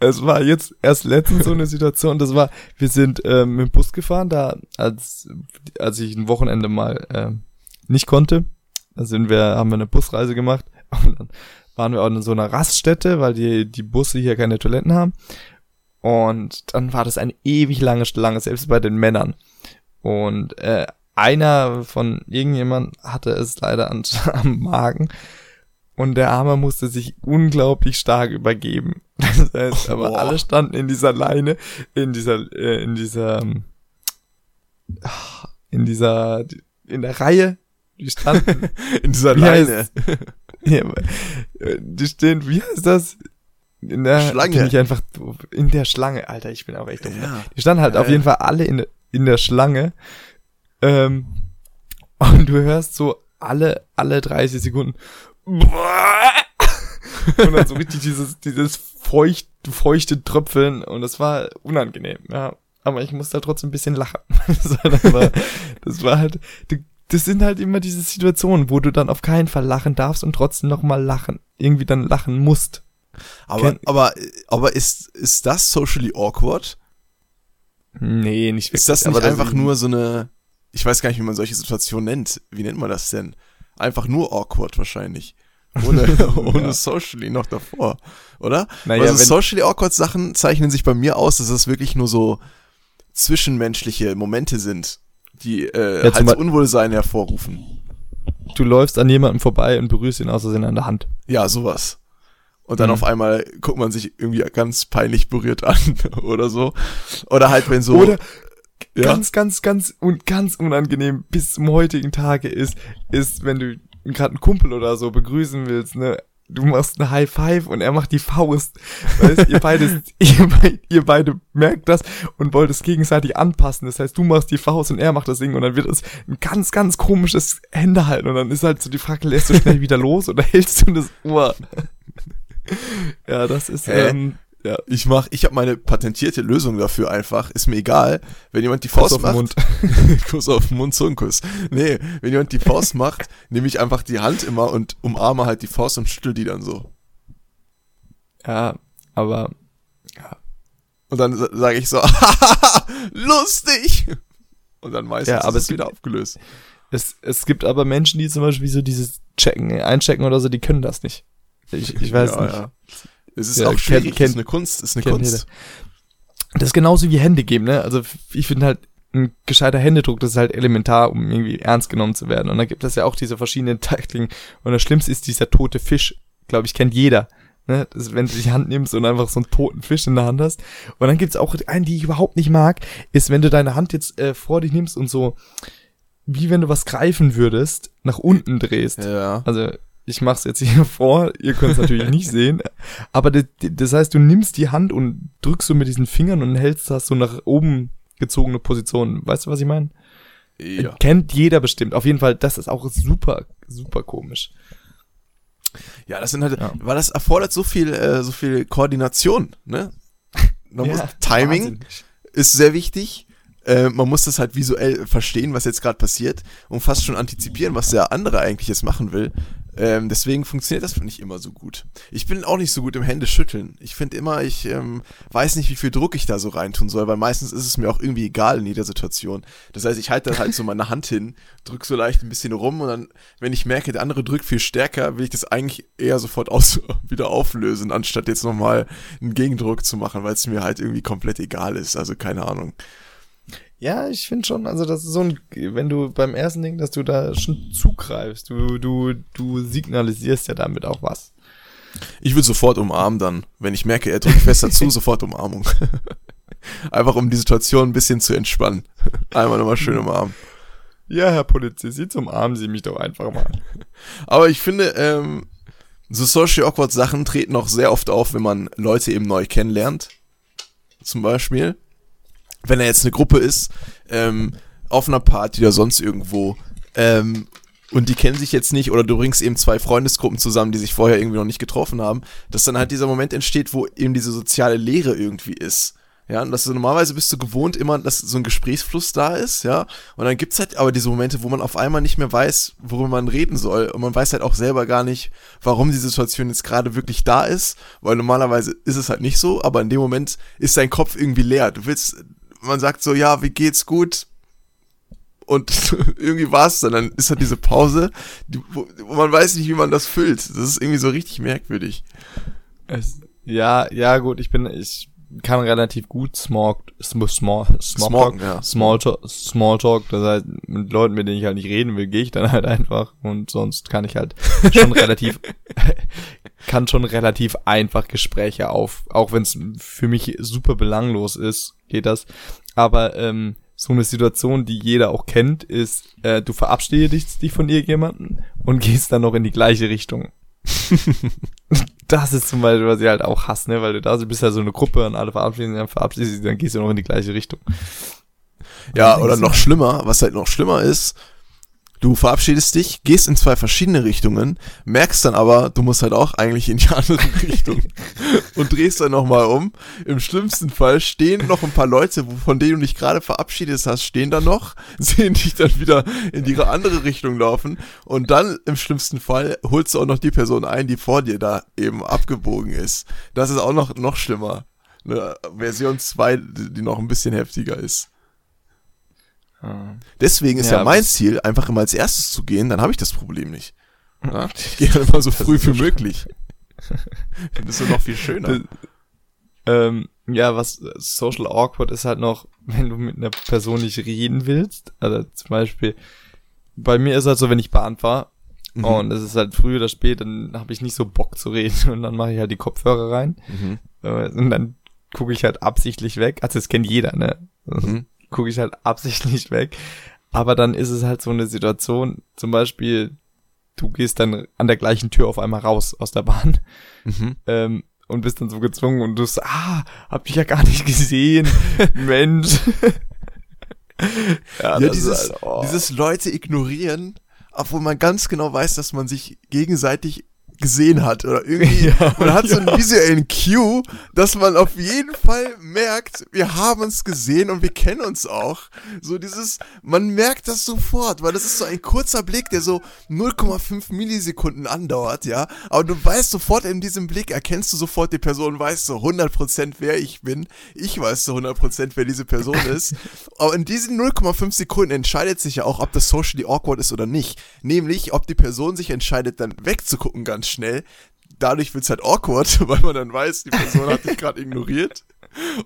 Es war jetzt erst letztens so eine Situation, das war, wir sind ähm, mit dem Bus gefahren, da als als ich ein Wochenende mal ähm, nicht konnte, da sind wir, haben wir eine Busreise gemacht und dann waren wir auch in so einer Raststätte, weil die die Busse hier keine Toiletten haben und dann war das eine ewig lange Schlange, selbst bei den Männern und äh, einer von irgendjemand hatte es leider an, am Magen. Und der Arme musste sich unglaublich stark übergeben. Das heißt, oh, aber boah. alle standen in dieser Leine, in dieser, äh, in dieser, in dieser, in der Reihe. Die standen in dieser Leine. Die stehen, wie heißt das? In der Schlange. Bin ich einfach in der Schlange, Alter. Ich bin auch echt dumm. Ja. Die standen halt äh. auf jeden Fall alle in in der Schlange. Ähm, und du hörst so alle alle dreißig Sekunden. Und dann so richtig dieses, dieses feucht, feuchte Tröpfeln und das war unangenehm, ja. Aber ich musste da trotzdem ein bisschen lachen. Das war, das war halt, das sind halt immer diese Situationen, wo du dann auf keinen Fall lachen darfst und trotzdem nochmal lachen, irgendwie dann lachen musst. Aber, Ken- aber, aber ist, ist das socially awkward? Nee, nicht wirklich. Ist das nicht aber einfach das nur so eine, ich weiß gar nicht, wie man solche Situationen nennt. Wie nennt man das denn? Einfach nur awkward wahrscheinlich. Ohne, ohne ja. socially noch davor, oder? Naja, also socially awkward Sachen zeichnen sich bei mir aus, dass es wirklich nur so zwischenmenschliche Momente sind, die äh, ja, halt so Unwohlsein hervorrufen. Du läufst an jemandem vorbei und berührst ihn aus Versehen an der Hand. Ja, sowas. Und dann mhm. auf einmal guckt man sich irgendwie ganz peinlich berührt an oder so. Oder halt wenn so... Oder Ja. Ganz, ganz, ganz und ganz unangenehm bis zum heutigen Tage ist, ist, wenn du gerade einen Kumpel oder so begrüßen willst, ne, du machst einen High Five und er macht die Faust. Weißt, ihr beides, ihr, ihr beide merkt das und wollt es gegenseitig anpassen. Das heißt, du machst die Faust und er macht das Ding und dann wird es ein ganz, ganz komisches Händehalten und dann ist halt so die Frage, lässt du schnell wieder los oder hältst du das Ohr? Ja, das ist, hey. ähm, Ja, ich mach, ich habe meine patentierte Lösung dafür einfach, ist mir egal, wenn jemand die Faust macht, Kuss auf den Mund. Kuss auf den Mund, Zungenkuss. Nee, wenn jemand die Faust macht, nehme ich einfach die Hand immer und umarme halt die Faust und schüttel die dann so. Ja, aber, ja. Und dann sage ich so, lustig! Und dann meistens ja, aber ist es wieder gibt, aufgelöst. Es, es gibt aber Menschen, die zum Beispiel so dieses Checken, Einchecken oder so, die können das nicht. Ich, ich weiß ja, nicht. Ja. Es ist ja, auch schwierig, kenn, kenn, ist eine Kunst, ist eine Kunst. Jeder. Das ist genauso wie Hände geben, ne? Also ich finde halt, ein gescheiter Händedruck, das ist halt elementar, um irgendwie ernst genommen zu werden. Und dann gibt es ja auch diese verschiedenen Taktiken. Und das Schlimmste ist dieser tote Fisch, glaube ich, kennt jeder, ne? Das, wenn du die Hand nimmst und einfach so einen toten Fisch in der Hand hast. Und dann gibt's auch einen, die ich überhaupt nicht mag, ist, wenn du deine Hand jetzt äh, vor dich nimmst und so, wie wenn du was greifen würdest, nach unten drehst. Ja. Also... Ich mach's jetzt hier vor, ihr könnt's natürlich nicht sehen, aber das, das heißt, du nimmst die Hand und drückst so mit diesen Fingern und hältst das so nach oben gezogene Position. Weißt du, was ich meine? Ja. Kennt jeder bestimmt. Auf jeden Fall, das ist auch super, super komisch. Ja, das sind halt, ja. weil das erfordert so viel, äh, so viel Koordination, ne? Man ja, muss, Timing wahnsinnig. Ist sehr wichtig. Äh, man muss das halt visuell verstehen, was jetzt gerade passiert und fast schon antizipieren, was der andere eigentlich jetzt machen will. Ähm, deswegen funktioniert das nicht immer so gut. Ich bin auch nicht so gut im Händeschütteln. Ich finde immer, ich ähm, weiß nicht, wie viel Druck ich da so reintun soll, weil meistens ist es mir auch irgendwie egal in jeder Situation. Das heißt, ich halte dann halt so meine Hand hin, drück so leicht ein bisschen rum und dann, wenn ich merke, der andere drückt viel stärker, will ich das eigentlich eher sofort aus- wieder auflösen, anstatt jetzt nochmal einen Gegendruck zu machen, weil es mir halt irgendwie komplett egal ist. Also keine Ahnung. Ja, ich finde schon, also das ist so ein, wenn du beim ersten Ding, dass du da schon zugreifst, du, du, du signalisierst ja damit auch was. Ich würde sofort umarmen dann, wenn ich merke, er drückt fest dazu, sofort Umarmung. Einfach um die Situation ein bisschen zu entspannen. Einmal nochmal schön umarmen. Ja, Herr Polizist, jetzt umarmen Sie mich doch einfach mal. Aber ich finde, ähm, so social awkward Sachen treten auch sehr oft auf, wenn man Leute eben neu kennenlernt. Zum Beispiel, wenn er jetzt eine Gruppe ist, ähm, auf einer Party oder sonst irgendwo, ähm, und die kennen sich jetzt nicht, oder du bringst eben zwei Freundesgruppen zusammen, die sich vorher irgendwie noch nicht getroffen haben, dass dann halt dieser Moment entsteht, wo eben diese soziale Leere irgendwie ist. Ja, und das ist, normalerweise bist du gewohnt immer, dass so ein Gesprächsfluss da ist, ja, und dann gibt's halt aber diese Momente, wo man auf einmal nicht mehr weiß, worüber man reden soll, und man weiß halt auch selber gar nicht, warum die Situation jetzt gerade wirklich da ist, weil normalerweise ist es halt nicht so, aber in dem Moment ist dein Kopf irgendwie leer, du willst, man sagt so, ja, wie geht's, gut, und irgendwie war's dann, dann ist halt diese Pause, wo, wo man weiß nicht, wie man das füllt, das ist irgendwie so richtig merkwürdig. Es, ja, ja, gut, ich bin, ich kann relativ gut Smalltalk, small, small ja. small Smalltalk, das heißt, mit Leuten, mit denen ich halt nicht reden will, gehe ich dann halt einfach, und sonst kann ich halt schon relativ, kann schon relativ einfach Gespräche auf, auch wenn es für mich super belanglos ist, geht das, aber ähm, so eine Situation, die jeder auch kennt, ist, äh, du verabschiedest dich von irgendjemanden und gehst dann noch in die gleiche Richtung. Das ist zum Beispiel, was ich halt auch hasse, ne? Weil du da bist ja halt so eine Gruppe und alle verabschieden, dann verabschiedest du, dann gehst du noch in die gleiche Richtung. Ja, oder noch schlimmer, was halt noch schlimmer ist, du verabschiedest dich, gehst in zwei verschiedene Richtungen, merkst dann aber, du musst halt auch eigentlich in die andere Richtung und drehst dann nochmal um. Im schlimmsten Fall stehen noch ein paar Leute, von denen du dich gerade verabschiedet hast, stehen da noch, sehen dich dann wieder in ihre andere Richtung laufen, und dann im schlimmsten Fall holst du auch noch die Person ein, die vor dir da eben abgebogen ist. Das ist auch noch, noch schlimmer. Eine Version zwei, die noch ein bisschen heftiger ist. Deswegen ist ja, ja mein Ziel, einfach immer als erstes zu gehen, dann habe ich das Problem nicht. Ja? Ich gehe immer so früh wie möglich. Das ist noch viel schöner. Ähm, ja, was Social Awkward ist halt noch, wenn du mit einer Person nicht reden willst. Also zum Beispiel, bei mir ist halt so, wenn ich Bahn fahre, mhm. und es ist halt früh oder spät, dann habe ich nicht so Bock zu reden, und dann mache ich halt die Kopfhörer rein, mhm. und dann gucke ich halt absichtlich weg. Also das kennt jeder, ne? Mhm. gucke ich halt absichtlich weg, aber dann ist es halt so eine Situation, zum Beispiel, du gehst dann an der gleichen Tür auf einmal raus aus der Bahn, mhm. ähm, und bist dann so gezwungen, und du sagst, ah, hab dich ja gar nicht gesehen, Mensch. ja, ja dieses, halt, oh. dieses Leute ignorieren, obwohl man ganz genau weiß, dass man sich gegenseitig gesehen hat oder irgendwie, ja, man hat ja. so einen visuellen Cue, dass man auf jeden Fall merkt, wir haben uns gesehen und wir kennen uns auch. So dieses, man merkt das sofort, weil das ist so ein kurzer Blick, der so null Komma fünf Millisekunden andauert, ja, aber du weißt sofort, in diesem Blick erkennst du sofort die Person, weißt so hundert Prozent wer ich bin, ich weiß so hundert Prozent wer diese Person ist, aber in diesen null Komma fünf Sekunden entscheidet sich ja auch, ob das socially awkward ist oder nicht, nämlich, ob die Person sich entscheidet, dann wegzugucken ganz schnell, dadurch wird's halt awkward, weil man dann weiß, die Person hat dich gerade ignoriert,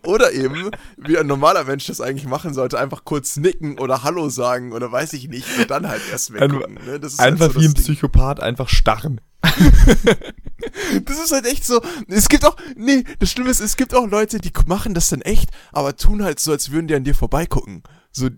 oder eben, wie ein normaler Mensch das eigentlich machen sollte, einfach kurz nicken oder Hallo sagen oder weiß ich nicht, und dann halt erst weggucken. Ne? Das ist einfach halt so wie ein Ding. Psychopath, einfach starren. Das ist halt echt so, es gibt auch, nee, das Schlimme ist, es gibt auch Leute, die machen das dann echt, aber tun halt so, als würden die an dir vorbeigucken. So,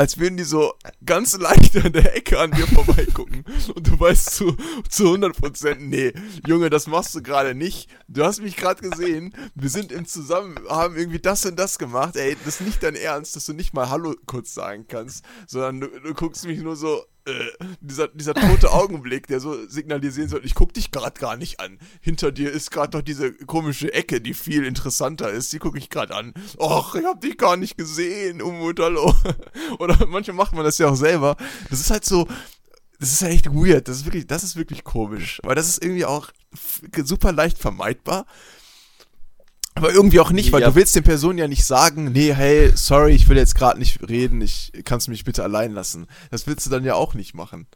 als würden die so ganz leicht an der Ecke an dir vorbeigucken. Und du weißt zu, zu hundert Prozent, nee, Junge, das machst du gerade nicht. Du hast mich gerade gesehen, wir sind im Zusammen, haben irgendwie das und das gemacht. Ey, das ist nicht dein Ernst, dass du nicht mal Hallo kurz sagen kannst, sondern du, du guckst mich nur so, äh, dieser, dieser tote Augenblick, der so signalisieren soll, ich guck dich gerade gar nicht an. Hinter dir ist gerade noch diese komische Ecke, die viel interessanter ist, die gucke ich gerade an. Och, ich hab dich gar nicht gesehen, Umut, hallo. Oder manchmal macht man das ja auch selber. Das ist halt so, das ist ja echt weird, das ist wirklich, das ist wirklich komisch, weil das ist irgendwie auch super leicht vermeidbar. Aber irgendwie auch nicht, weil ja. du willst den Personen ja nicht sagen, nee, hey, sorry, ich will jetzt gerade nicht reden, ich kannst du mich bitte allein lassen. Das willst du dann ja auch nicht machen.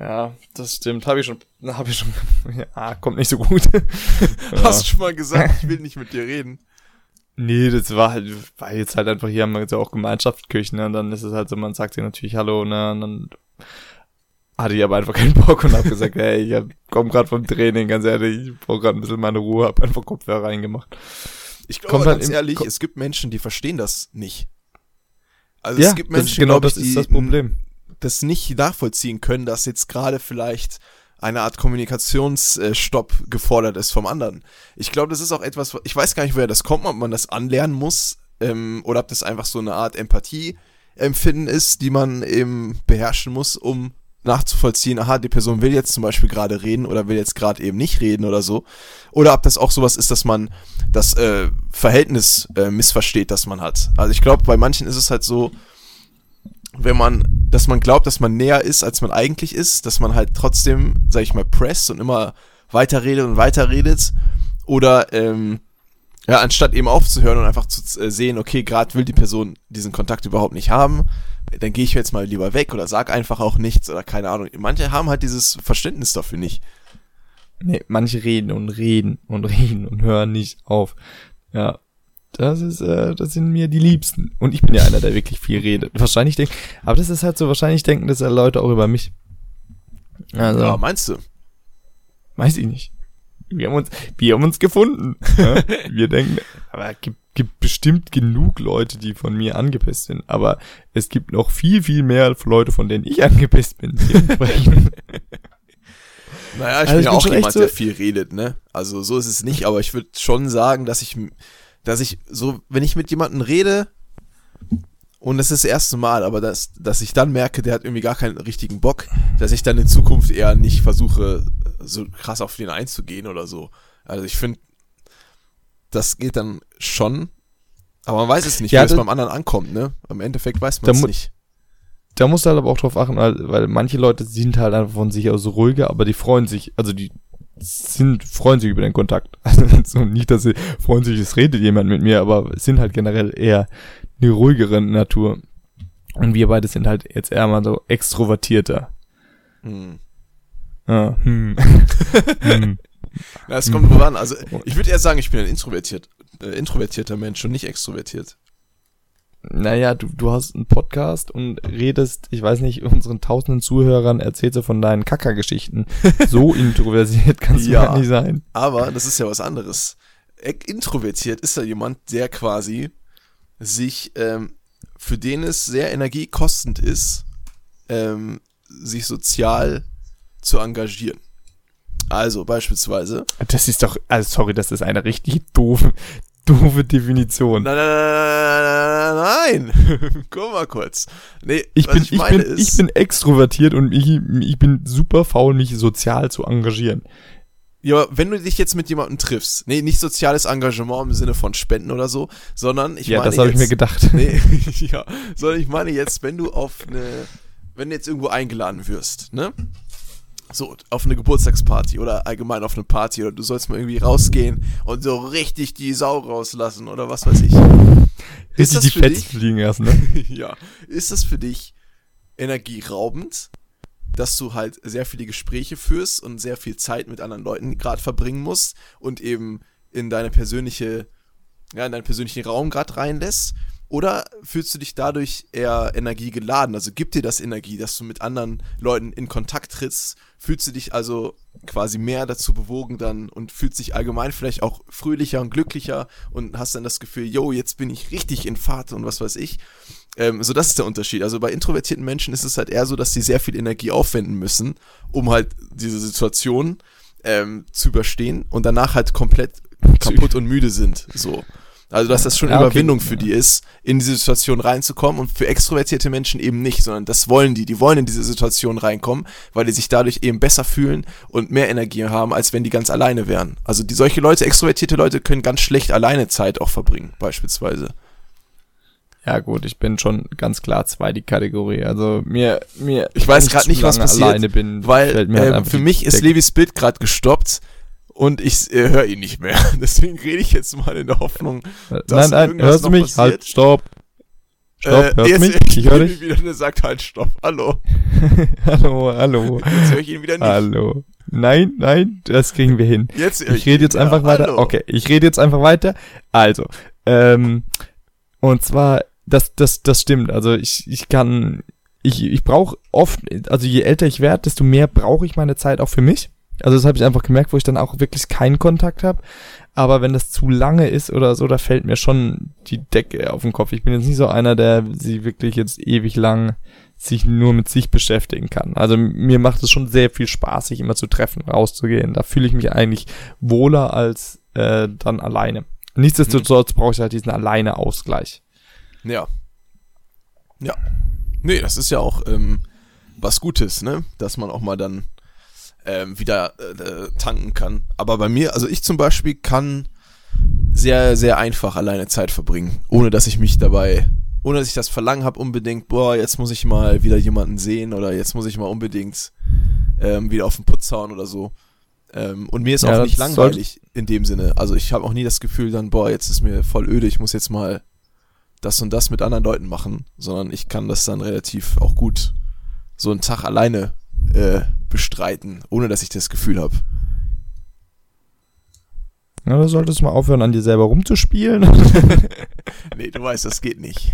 Ja, das stimmt, habe ich schon, habe ich schon, ja, kommt nicht so gut. Hast du ja. schon mal gesagt, ich will nicht mit dir reden? Nee, das war halt, war jetzt halt einfach, hier haben wir jetzt ja auch Gemeinschaftsküchen, ne? Und dann ist es halt so, man sagt dir natürlich Hallo, ne? Und dann hatte ich aber einfach keinen Bock und hab gesagt, hey, ich komm gerade vom Training, ganz ehrlich, ich brauch gerade ein bisschen meine Ruhe, hab einfach Kopfhörer reingemacht. Ich glaube, ganz im, ehrlich, ko- es gibt Menschen, die verstehen das nicht. Also ja, es gibt Menschen, das ist genau ich, das ist die das Problem. Das nicht nachvollziehen können, dass jetzt gerade vielleicht eine Art Kommunikationsstopp gefordert ist vom anderen. Ich glaube, das ist auch etwas, ich weiß gar nicht, woher das kommt, ob man das anlernen muss ähm, oder ob das einfach so eine Art Empathieempfinden ist, die man eben beherrschen muss, um nachzuvollziehen, aha, die Person will jetzt zum Beispiel gerade reden oder will jetzt gerade eben nicht reden oder so. Oder ob das auch sowas ist, dass man das äh, Verhältnis äh, missversteht, das man hat. Also ich glaube, bei manchen ist es halt so, wenn man, dass man glaubt, dass man näher ist, als man eigentlich ist, dass man halt trotzdem, sag ich mal, presst und immer weiterredet und weiterredet. Oder, ähm, ja, anstatt eben aufzuhören und einfach zu äh, sehen, okay, gerade will die Person diesen Kontakt überhaupt nicht haben, dann gehe ich jetzt mal lieber weg oder sag einfach auch nichts oder keine Ahnung. Manche haben halt dieses Verständnis dafür nicht. Nee, manche reden und reden und reden und hören nicht auf. Ja, das ist, äh, das sind mir die Liebsten. Und ich bin ja einer, der wirklich viel redet. Wahrscheinlich denken, aber das ist halt so, wahrscheinlich denken das ja Leute auch über mich. Also, ja, meinst du? Weiß ich nicht. Wir haben uns, wir haben uns gefunden. Ja? Wir denken, aber es gibt, gibt bestimmt genug Leute, die von mir angepisst sind. Aber es gibt noch viel, viel mehr Leute, von denen ich angepisst bin. Naja, ich also bin ja auch bin jemand, so der viel redet, ne? Also so ist es nicht, aber ich würde schon sagen, dass ich, dass ich so, wenn ich mit jemandem rede und das ist das erste Mal, aber dass, dass ich dann merke, der hat irgendwie gar keinen richtigen Bock, dass ich dann in Zukunft eher nicht versuche, so krass auf den einzugehen oder so. Also ich finde, das geht dann schon, aber man weiß es nicht, ja, wie es beim anderen ankommt, ne? Im Endeffekt weiß man es mu- nicht. Da musst du halt aber auch drauf achten, weil, weil manche Leute sind halt einfach von sich aus ruhiger, aber die freuen sich, also die sind, freuen sich über den Kontakt. Also so nicht, dass sie freuen sich, es redet jemand mit mir, aber sind halt generell eher eine ruhigere Natur. Und wir beide sind halt jetzt eher mal so extrovertierter. Hm. Ah, hm. hm. Na, es kommt drauf an. Also ich würde eher sagen, ich bin ein introvertiert, äh, introvertierter Mensch und nicht extrovertiert. Naja, du, du hast einen Podcast und redest, ich weiß nicht, unseren tausenden Zuhörern erzählst du von deinen Kackergeschichten. So introvertiert kannst ja, du halt nicht sein. Aber das ist ja was anderes. Introvertiert ist ja jemand, der quasi sich, ähm, für den es sehr energiekostend ist, ähm, sich sozial zu engagieren. Also beispielsweise. Das ist doch, also sorry, das ist eine richtig doofe, doofe Definition. Nein, nein, nein, nein, nein. Guck mal kurz. Nee, ich bin, ich, ich, meine bin ist, ich bin extrovertiert und ich, ich bin super faul, mich sozial zu engagieren. Ja, wenn du dich jetzt mit jemandem triffst, nee, nicht soziales Engagement im Sinne von Spenden oder so, sondern ich ja, meine. Ja, das habe ich mir gedacht. Nee, ja, sondern ich meine jetzt, wenn du auf eine, wenn du jetzt irgendwo eingeladen wirst, ne? So, auf eine Geburtstagsparty oder allgemein auf eine Party oder du sollst mal irgendwie rausgehen und so richtig die Sau rauslassen oder was weiß ich. Richtig die Fetz fliegen lassen, ne? Ja. Ist das für dich energieraubend, dass du halt sehr viele Gespräche führst und sehr viel Zeit mit anderen Leuten gerade verbringen musst und eben in deine persönliche, ja, in deinen persönlichen Raum gerade reinlässt? Oder fühlst du dich dadurch eher energiegeladen? Also gibt dir das Energie, dass du mit anderen Leuten in Kontakt trittst? Fühlst du dich also quasi mehr dazu bewogen dann und fühlst dich allgemein vielleicht auch fröhlicher und glücklicher und hast dann das Gefühl, yo, jetzt bin ich richtig in Fahrt und was weiß ich. Ähm, so, das ist der Unterschied. Also bei introvertierten Menschen ist es halt eher so, dass sie sehr viel Energie aufwenden müssen, um halt diese Situation ähm, zu überstehen und danach halt komplett kaputt und müde sind. So. Also, dass das schon ja, okay. Überwindung für die ist, in diese Situation reinzukommen und für extrovertierte Menschen eben nicht, sondern das wollen die. Die wollen in diese Situation reinkommen, weil die sich dadurch eben besser fühlen und mehr Energie haben, als wenn die ganz alleine wären. Also, die, solche Leute, extrovertierte Leute können ganz schlecht alleine Zeit auch verbringen, beispielsweise. Ja, gut, ich bin schon ganz klar zwei die Kategorie. Also, mir, mir, ich weiß gerade nicht, was passiert, alleine bin, weil mir äh, halt für mich ist Levis Bild gerade gestoppt. Und ich äh, höre ihn nicht mehr. Deswegen rede ich jetzt mal in der Hoffnung, dass nein, nein, hörst du mich? Passiert. Halt, stopp. Stopp, äh, hörst du mich? Ich, ich höre dich. Wieder, der sagt halt, stopp, hallo. hallo, hallo. Jetzt höre ich ihn wieder nicht. Hallo. Nein, nein, das kriegen wir hin. Jetzt, ich rede jetzt ja, einfach hallo. weiter. Okay, ich rede jetzt einfach weiter. Also, Ähm, und zwar, das, das, das stimmt. Also ich, ich kann, ich, ich brauche oft, also je älter ich werde, desto mehr brauche ich meine Zeit auch für mich. Also das habe ich einfach gemerkt, wo ich dann auch wirklich keinen Kontakt habe. Aber wenn das zu lange ist oder so, da fällt mir schon die Decke auf den Kopf. Ich bin jetzt nicht so einer, der sich wirklich jetzt ewig lang sich nur mit sich beschäftigen kann. Also mir macht es schon sehr viel Spaß, sich immer zu treffen, rauszugehen. Da fühle ich mich eigentlich wohler als äh, dann alleine. Nichtsdestotrotz mhm. brauche ich halt diesen Alleine-Ausgleich. Ja. Ja. Nee, das ist ja auch ähm, was Gutes, ne? Dass man auch mal dann ähm, wieder äh, tanken kann. Aber bei mir, also ich zum Beispiel kann sehr, sehr einfach alleine Zeit verbringen, ohne dass ich mich dabei, ohne dass ich das Verlangen habe unbedingt, boah, jetzt muss ich mal wieder jemanden sehen oder jetzt muss ich mal unbedingt ähm, wieder auf den Putz hauen oder so. Ähm, und mir ist ja auch nicht langweilig in dem Sinne. Also ich habe auch nie das Gefühl dann, boah, jetzt ist mir voll öde, ich muss jetzt mal das und das mit anderen Leuten machen, sondern ich kann das dann relativ auch gut so einen Tag alleine äh, bestreiten, ohne dass ich das Gefühl habe. Na, da solltest du mal aufhören, an dir selber rumzuspielen. Nee, du weißt, das geht nicht.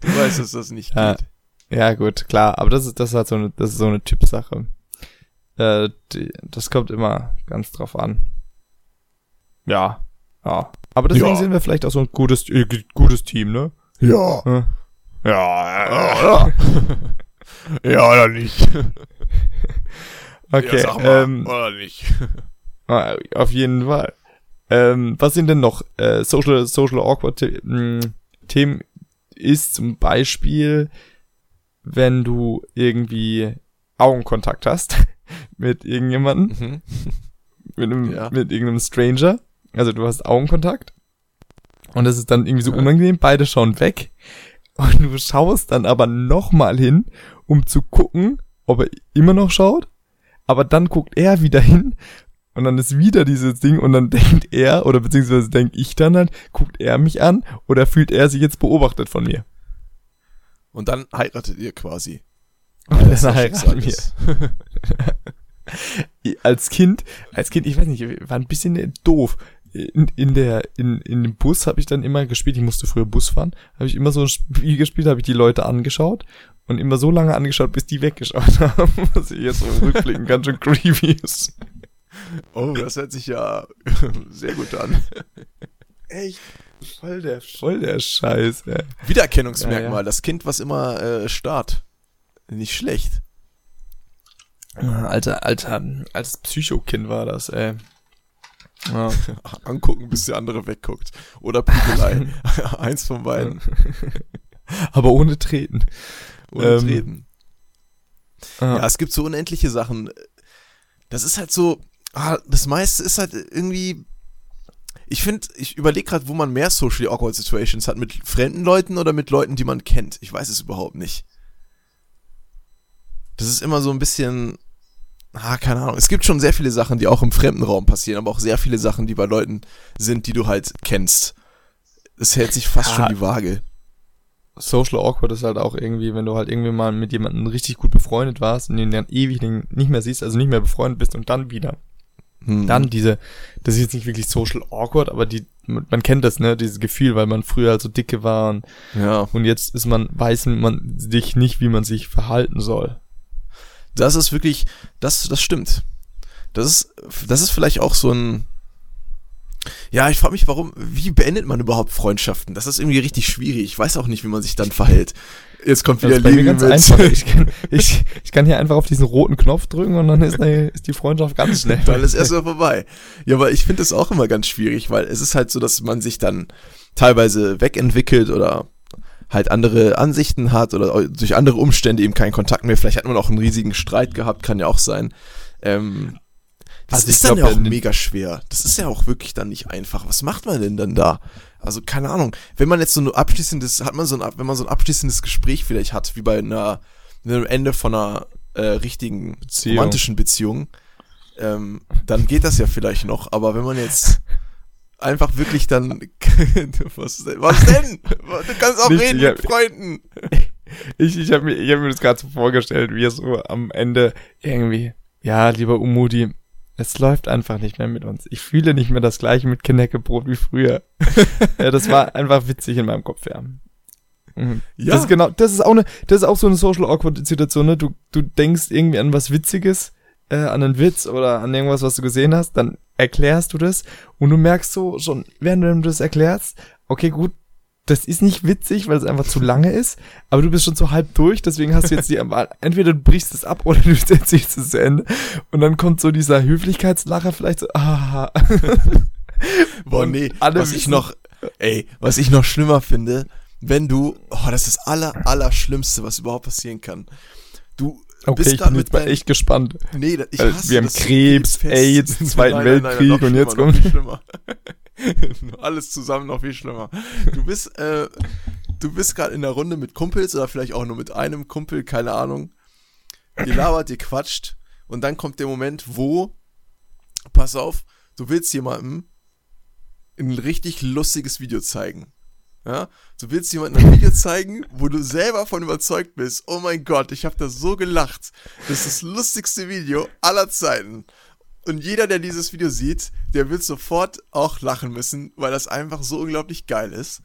Du weißt, dass das nicht geht. Ja, ja gut, klar, aber das ist, das ist halt so eine, das ist so eine Typsache. Äh, die, das kommt immer ganz drauf an. Ja, ja. Aber deswegen ja. sind wir vielleicht auch so ein gutes, äh, gutes Team, ne? Ja. Ja, ja, ja. Ja, oder nicht. Okay, ja, sag mal, ähm, oder nicht. Auf jeden Fall. Ähm, was sind denn noch äh, Social Social Awkward Themen? Ist zum Beispiel, wenn du irgendwie Augenkontakt hast mit irgendjemandem, mhm. mit, einem, ja. mit irgendeinem Stranger. Also du hast Augenkontakt und das ist dann irgendwie so unangenehm, beide schauen weg und du schaust dann aber nochmal hin, um zu gucken, ob er immer noch schaut, aber dann guckt er wieder hin und dann ist wieder dieses Ding und dann denkt er, oder beziehungsweise denke ich dann halt, guckt er mich an oder fühlt er sich jetzt beobachtet von mir? Und dann heiratet ihr quasi. Und dann heiraten wir. als Kind, als Kind, ich weiß nicht, war ein bisschen doof. In, in der, in, in dem Bus habe ich dann immer gespielt, ich musste früher Bus fahren, habe ich immer so ein Spiel gespielt, habe ich die Leute angeschaut und immer so lange angeschaut, bis die weggeschaut haben, was ich jetzt so rückblicken ganz schön creepy ist. Oh, das hört sich ja sehr gut an. Echt? Voll der, voll der Scheiß, ey. Wiedererkennungsmerkmal, ja, ja. Das Kind, was immer äh, starrt. Nicht schlecht. Alter, alter, altes Psychokind war das, ey. Ja. Angucken, bis der andere wegguckt. Oder Piegelei. Eins von beiden. Aber ohne Treten. Ohne ähm. Treten. Aha. Ja, es gibt so unendliche Sachen. Das ist halt so, ah, das meiste ist halt irgendwie, ich finde, ich überlege gerade, wo man mehr socially awkward situations hat. Mit fremden Leuten oder mit Leuten, die man kennt. Ich weiß es überhaupt nicht. Das ist immer so ein bisschen, ah, keine Ahnung. Es gibt schon sehr viele Sachen, die auch im fremden Raum passieren, aber auch sehr viele Sachen, die bei Leuten sind, die du halt kennst. Es hält sich fast ja. schon die Waage. Social Awkward ist halt auch irgendwie, wenn du halt irgendwie mal mit jemandem richtig gut befreundet warst und den dann ewig nicht mehr siehst, also nicht mehr befreundet bist und dann wieder. Hm. Dann diese, das ist jetzt nicht wirklich Social Awkward, aber die, man kennt das, ne, dieses Gefühl, weil man früher halt so dicke war und, ja. und jetzt ist man, weiß man sich nicht, wie man sich verhalten soll. Das ist wirklich, das, das stimmt. Das ist, das ist vielleicht auch so ein, ja, ich frage mich, warum, wie beendet man überhaupt Freundschaften? Das ist irgendwie richtig schwierig. Ich weiß auch nicht, wie man sich dann verhält. Jetzt kommt wieder Levi ganz mit. Einfach. Ich kann, ich, ich kann hier einfach auf diesen roten Knopf drücken und dann ist, eine, ist die Freundschaft ganz schnell. Dann ist erstmal vorbei. Ja, aber ich finde es auch immer ganz schwierig, weil es ist halt so, dass man sich dann teilweise wegentwickelt oder halt andere Ansichten hat oder durch andere Umstände eben keinen Kontakt mehr. Vielleicht hat man auch einen riesigen Streit gehabt, kann ja auch sein. Ähm, das also ist dann glaub, ja auch mega schwer. Das ist ja auch wirklich dann nicht einfach. Was macht man denn dann da? Also keine Ahnung. Wenn man jetzt so ein abschließendes, hat man so ein, wenn man so ein abschließendes Gespräch vielleicht hat, wie bei einer, einem Ende von einer äh, richtigen Beziehung. Romantischen Beziehung, ähm, dann geht das ja vielleicht noch. Aber wenn man jetzt einfach wirklich dann, was denn? Was denn? Du kannst auch nicht, reden hab, mit Freunden. Ich, ich habe mir, ich hab mir das gerade so vorgestellt, wie er so am Ende irgendwie, ja, lieber Umuti, Es läuft einfach nicht mehr mit uns. Ich fühle nicht mehr das Gleiche mit Knäckebrot wie früher. Ja, das war einfach witzig in meinem Kopf, ja. Mhm. Ja. Das ist genau, das ist auch eine, das ist auch so eine Social Awkward Situation, ne? Du, du denkst irgendwie an was Witziges, äh, an einen Witz oder an irgendwas, was du gesehen hast, dann erklärst du das und du merkst so schon, während du das erklärst, okay, gut, das ist nicht witzig, weil es einfach zu lange ist, aber du bist schon so halb durch, deswegen hast du jetzt die, entweder du brichst es ab oder du erzählst es zu Ende. Und dann kommt so dieser Höflichkeitslacher vielleicht so, ah. Boah, nee, was ich noch, ey, was ich noch schlimmer finde, wenn du, oh, das ist das aller, aller Schlimmste, was überhaupt passieren kann. Du okay, bist da mit deinem... echt gespannt. Nee, ich hasse das. Wir haben das Krebs, AIDS, Zweiten nein, Weltkrieg nein, nein, und jetzt kommt... Alles zusammen noch viel schlimmer. Du bist, äh, du bist gerade in der Runde mit Kumpels oder vielleicht auch nur mit einem Kumpel, keine Ahnung. Ihr labert, ihr quatscht und dann kommt der Moment, wo, pass auf, du willst jemandem ein richtig lustiges Video zeigen. Ja? Du willst jemandem ein Video zeigen, wo du selber von überzeugt bist. Oh mein Gott, ich habe da so gelacht. Das ist das lustigste Video aller Zeiten. Und jeder, der dieses Video sieht, der wird sofort auch lachen müssen, weil das einfach so unglaublich geil ist.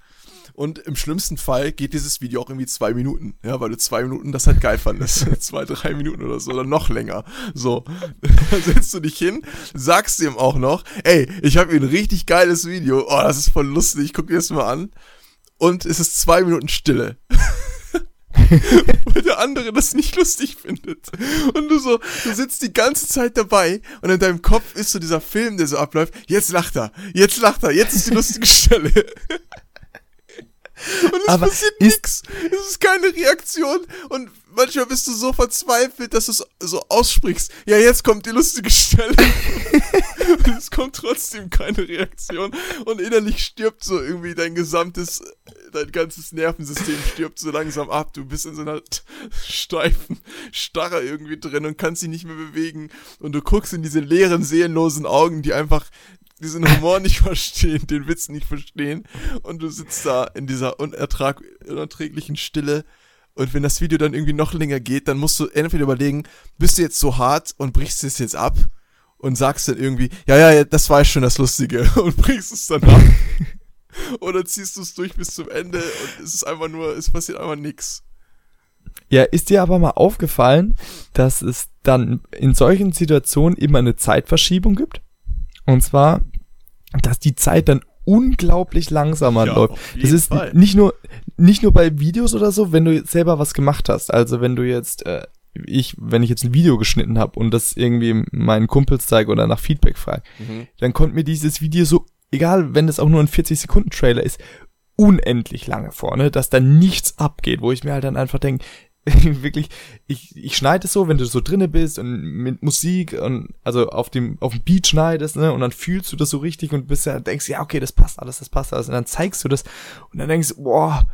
Und im schlimmsten Fall geht dieses Video auch irgendwie zwei Minuten, ja, weil du zwei Minuten das halt geil fandest. zwei, drei Minuten oder so, oder noch länger. So, dann setzt du dich hin, sagst ihm auch noch, ey, ich habe hier ein richtig geiles Video, oh, das ist voll lustig, guck dir das mal an. Und es ist zwei Minuten Stille. Weil der andere das nicht lustig findet. Und du so, du sitzt die ganze Zeit dabei und in deinem Kopf ist so dieser Film, der so abläuft, jetzt lacht er, jetzt lacht er, jetzt ist die lustige Stelle. Und es aber passiert nichts. Es ist keine Reaktion und manchmal bist du so verzweifelt, dass du es so aussprichst. Ja, jetzt kommt die lustige Stelle. Und es kommt trotzdem keine Reaktion und innerlich stirbt so irgendwie dein gesamtes, dein ganzes Nervensystem stirbt so langsam ab. Du bist in so einer steifen Starre irgendwie drin und kannst dich nicht mehr bewegen und du guckst in diese leeren, seelenlosen Augen, die einfach diesen Humor nicht verstehen, den Witz nicht verstehen und du sitzt da in dieser unertrag- unerträglichen Stille und wenn das Video dann irgendwie noch länger geht, dann musst du entweder überlegen, bist du jetzt so hart und brichst es jetzt ab und sagst dann irgendwie, ja, ja, das war schon das Lustige und brichst es dann ab oder ziehst du es durch bis zum Ende und es ist einfach nur, es passiert einfach nichts. Ja, ist dir aber mal aufgefallen, dass es dann in solchen Situationen immer eine Zeitverschiebung gibt? Und zwar, dass die Zeit dann unglaublich langsamer ja, läuft. Das ist Fall. nicht nur nicht nur bei Videos oder so, wenn du selber was gemacht hast. Also wenn du jetzt, äh, ich, wenn ich jetzt ein Video geschnitten habe und das irgendwie meinen Kumpels zeige oder nach Feedback frage, mhm. dann kommt mir dieses Video so, egal, wenn das auch nur ein vierzig-Sekunden-Trailer ist, unendlich lange vorne, dass da nichts abgeht, wo ich mir halt dann einfach denke, wirklich, ich, ich schneide es so, wenn du so drinne bist und mit Musik und also auf dem, auf dem Beat schneidest, ne, und dann fühlst du das so richtig und bist ja, denkst, ja, okay, das passt alles, das passt alles und dann zeigst du das und dann denkst du, boah,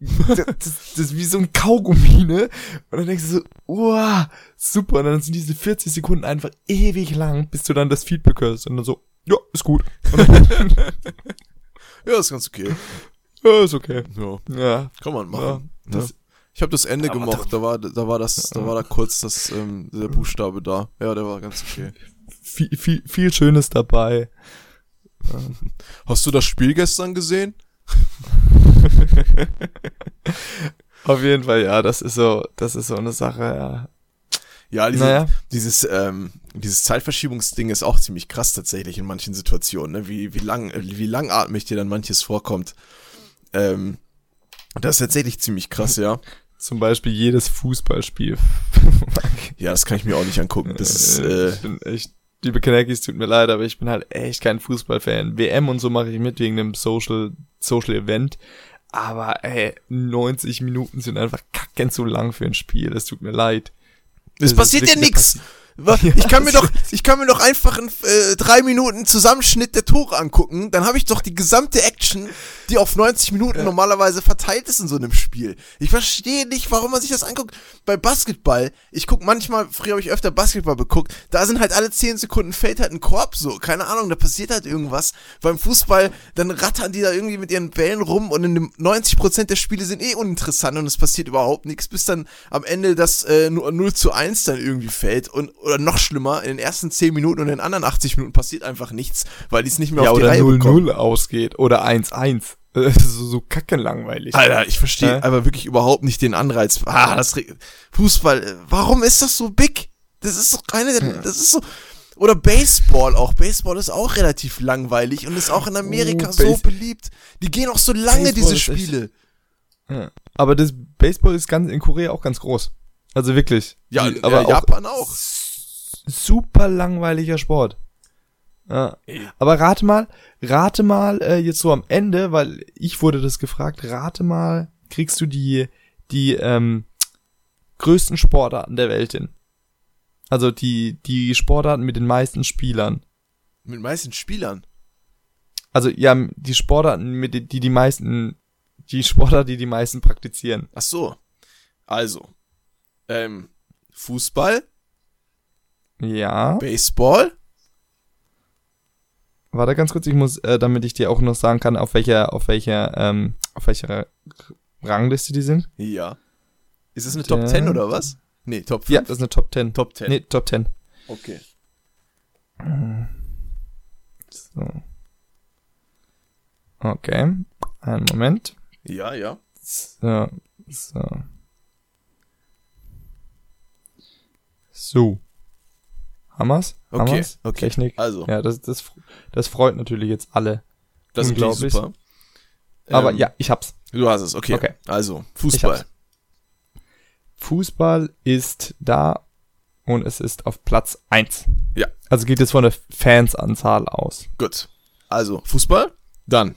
das, das, das ist wie so ein Kaugummi, ne, und dann denkst du so, boah, super und dann sind diese vierzig Sekunden einfach ewig lang, bis du dann das Feedback hörst und dann so, ja, ist gut. Ja, ist ganz okay. Ja, ist okay. Ja, ja. Kann man machen. Ja, das, ja. Ich habe das Ende ja, gemocht, da war, da war das, da war da kurz das, ähm, der Buchstabe da. Ja, der war ganz okay. Viel, viel, viel Schönes dabei. Hast du das Spiel gestern gesehen? Auf jeden Fall, ja, das ist so, das ist so eine Sache, ja. Ja, diese, naja. dieses, ähm, dieses Zeitverschiebungsding ist auch ziemlich krass tatsächlich in manchen Situationen, ne? Wie, wie lang, wie langatmig dir dann manches vorkommt. Ähm, das ist tatsächlich ziemlich krass, ja. Zum Beispiel jedes Fußballspiel. Ja, das kann ich mir auch nicht angucken. Das ist, äh, ich bin echt, liebe Kanäkis, tut mir leid, aber ich bin halt echt kein Fußballfan. W M und so mache ich mit wegen dem Social, Social Event. Aber, ey, neunzig Minuten sind einfach kackend zu lang für ein Spiel. Das tut mir leid. Es passiert ja nichts. Ich kann mir doch, ich kann mir doch einfach einen äh, drei Minuten Zusammenschnitt der Tore angucken, dann habe ich doch die gesamte Action, die auf neunzig Minuten ja. normalerweise verteilt ist in so einem Spiel. Ich verstehe nicht, warum man sich das anguckt. Bei Basketball, ich guck manchmal, früher habe ich öfter Basketball geguckt, da sind halt alle zehn Sekunden fällt halt ein Korb, so, keine Ahnung, da passiert halt irgendwas. Beim Fußball, dann rattern die da irgendwie mit ihren Bällen rum und in dem neunzig Prozent der Spiele sind eh uninteressant und es passiert überhaupt nichts, bis dann am Ende das äh, null zu eins dann irgendwie fällt und oder noch schlimmer, in den ersten zehn Minuten und in den anderen achtzig Minuten passiert einfach nichts, weil die es nicht mehr ja, auf die Reihe null null bekommen. Ja, oder null null ausgeht oder eins eins. Das ist so, so kackenlangweilig. Alter, ich verstehe ja? aber wirklich überhaupt nicht den Anreiz. Ah, das Fußball, warum ist das so big? Das ist doch keine, das ist so... Oder Baseball auch. Baseball ist auch relativ langweilig und ist auch in Amerika oh, so beliebt. Die gehen auch so lange, Baseball diese Spiele. Ja. Aber das Baseball ist ganz in Korea auch ganz groß. Also wirklich. Ja, die, aber ja, Japan auch. auch. Super langweiliger Sport. Ja. Aber rate mal, rate mal äh, jetzt so am Ende, weil ich wurde das gefragt, rate mal, kriegst du die die ähm, größten Sportarten der Welt hin? Also die die Sportarten mit den meisten Spielern. Mit den meisten Spielern? Also ja, die Sportarten, mit die die, die meisten, die Sportarten, die die meisten praktizieren. Ach so. Also, ähm, Fußball? Ja. Baseball? Warte ganz kurz, ich muss, äh, damit ich dir auch noch sagen kann, auf welcher, auf welcher, ähm, auf welcher Rangliste die sind. Ja. Ist das eine der, Top zehn oder was? Nee, Top fünf. Ja, das ist eine Top zehn. Top zehn. Nee, Top zehn. Okay. So. Okay. Einen Moment. Ja, ja. So. So. So. Hammers? Okay, Hammers? Okay. Technik. Also. Ja, das, das, das freut natürlich jetzt alle. Das glaube ich. Super. Aber ähm, ja, ich hab's. Du hast es, okay. okay. Also, Fußball. Fußball ist da und es ist auf Platz eins. Ja. Also geht es von der Fansanzahl aus. Gut. Also Fußball, dann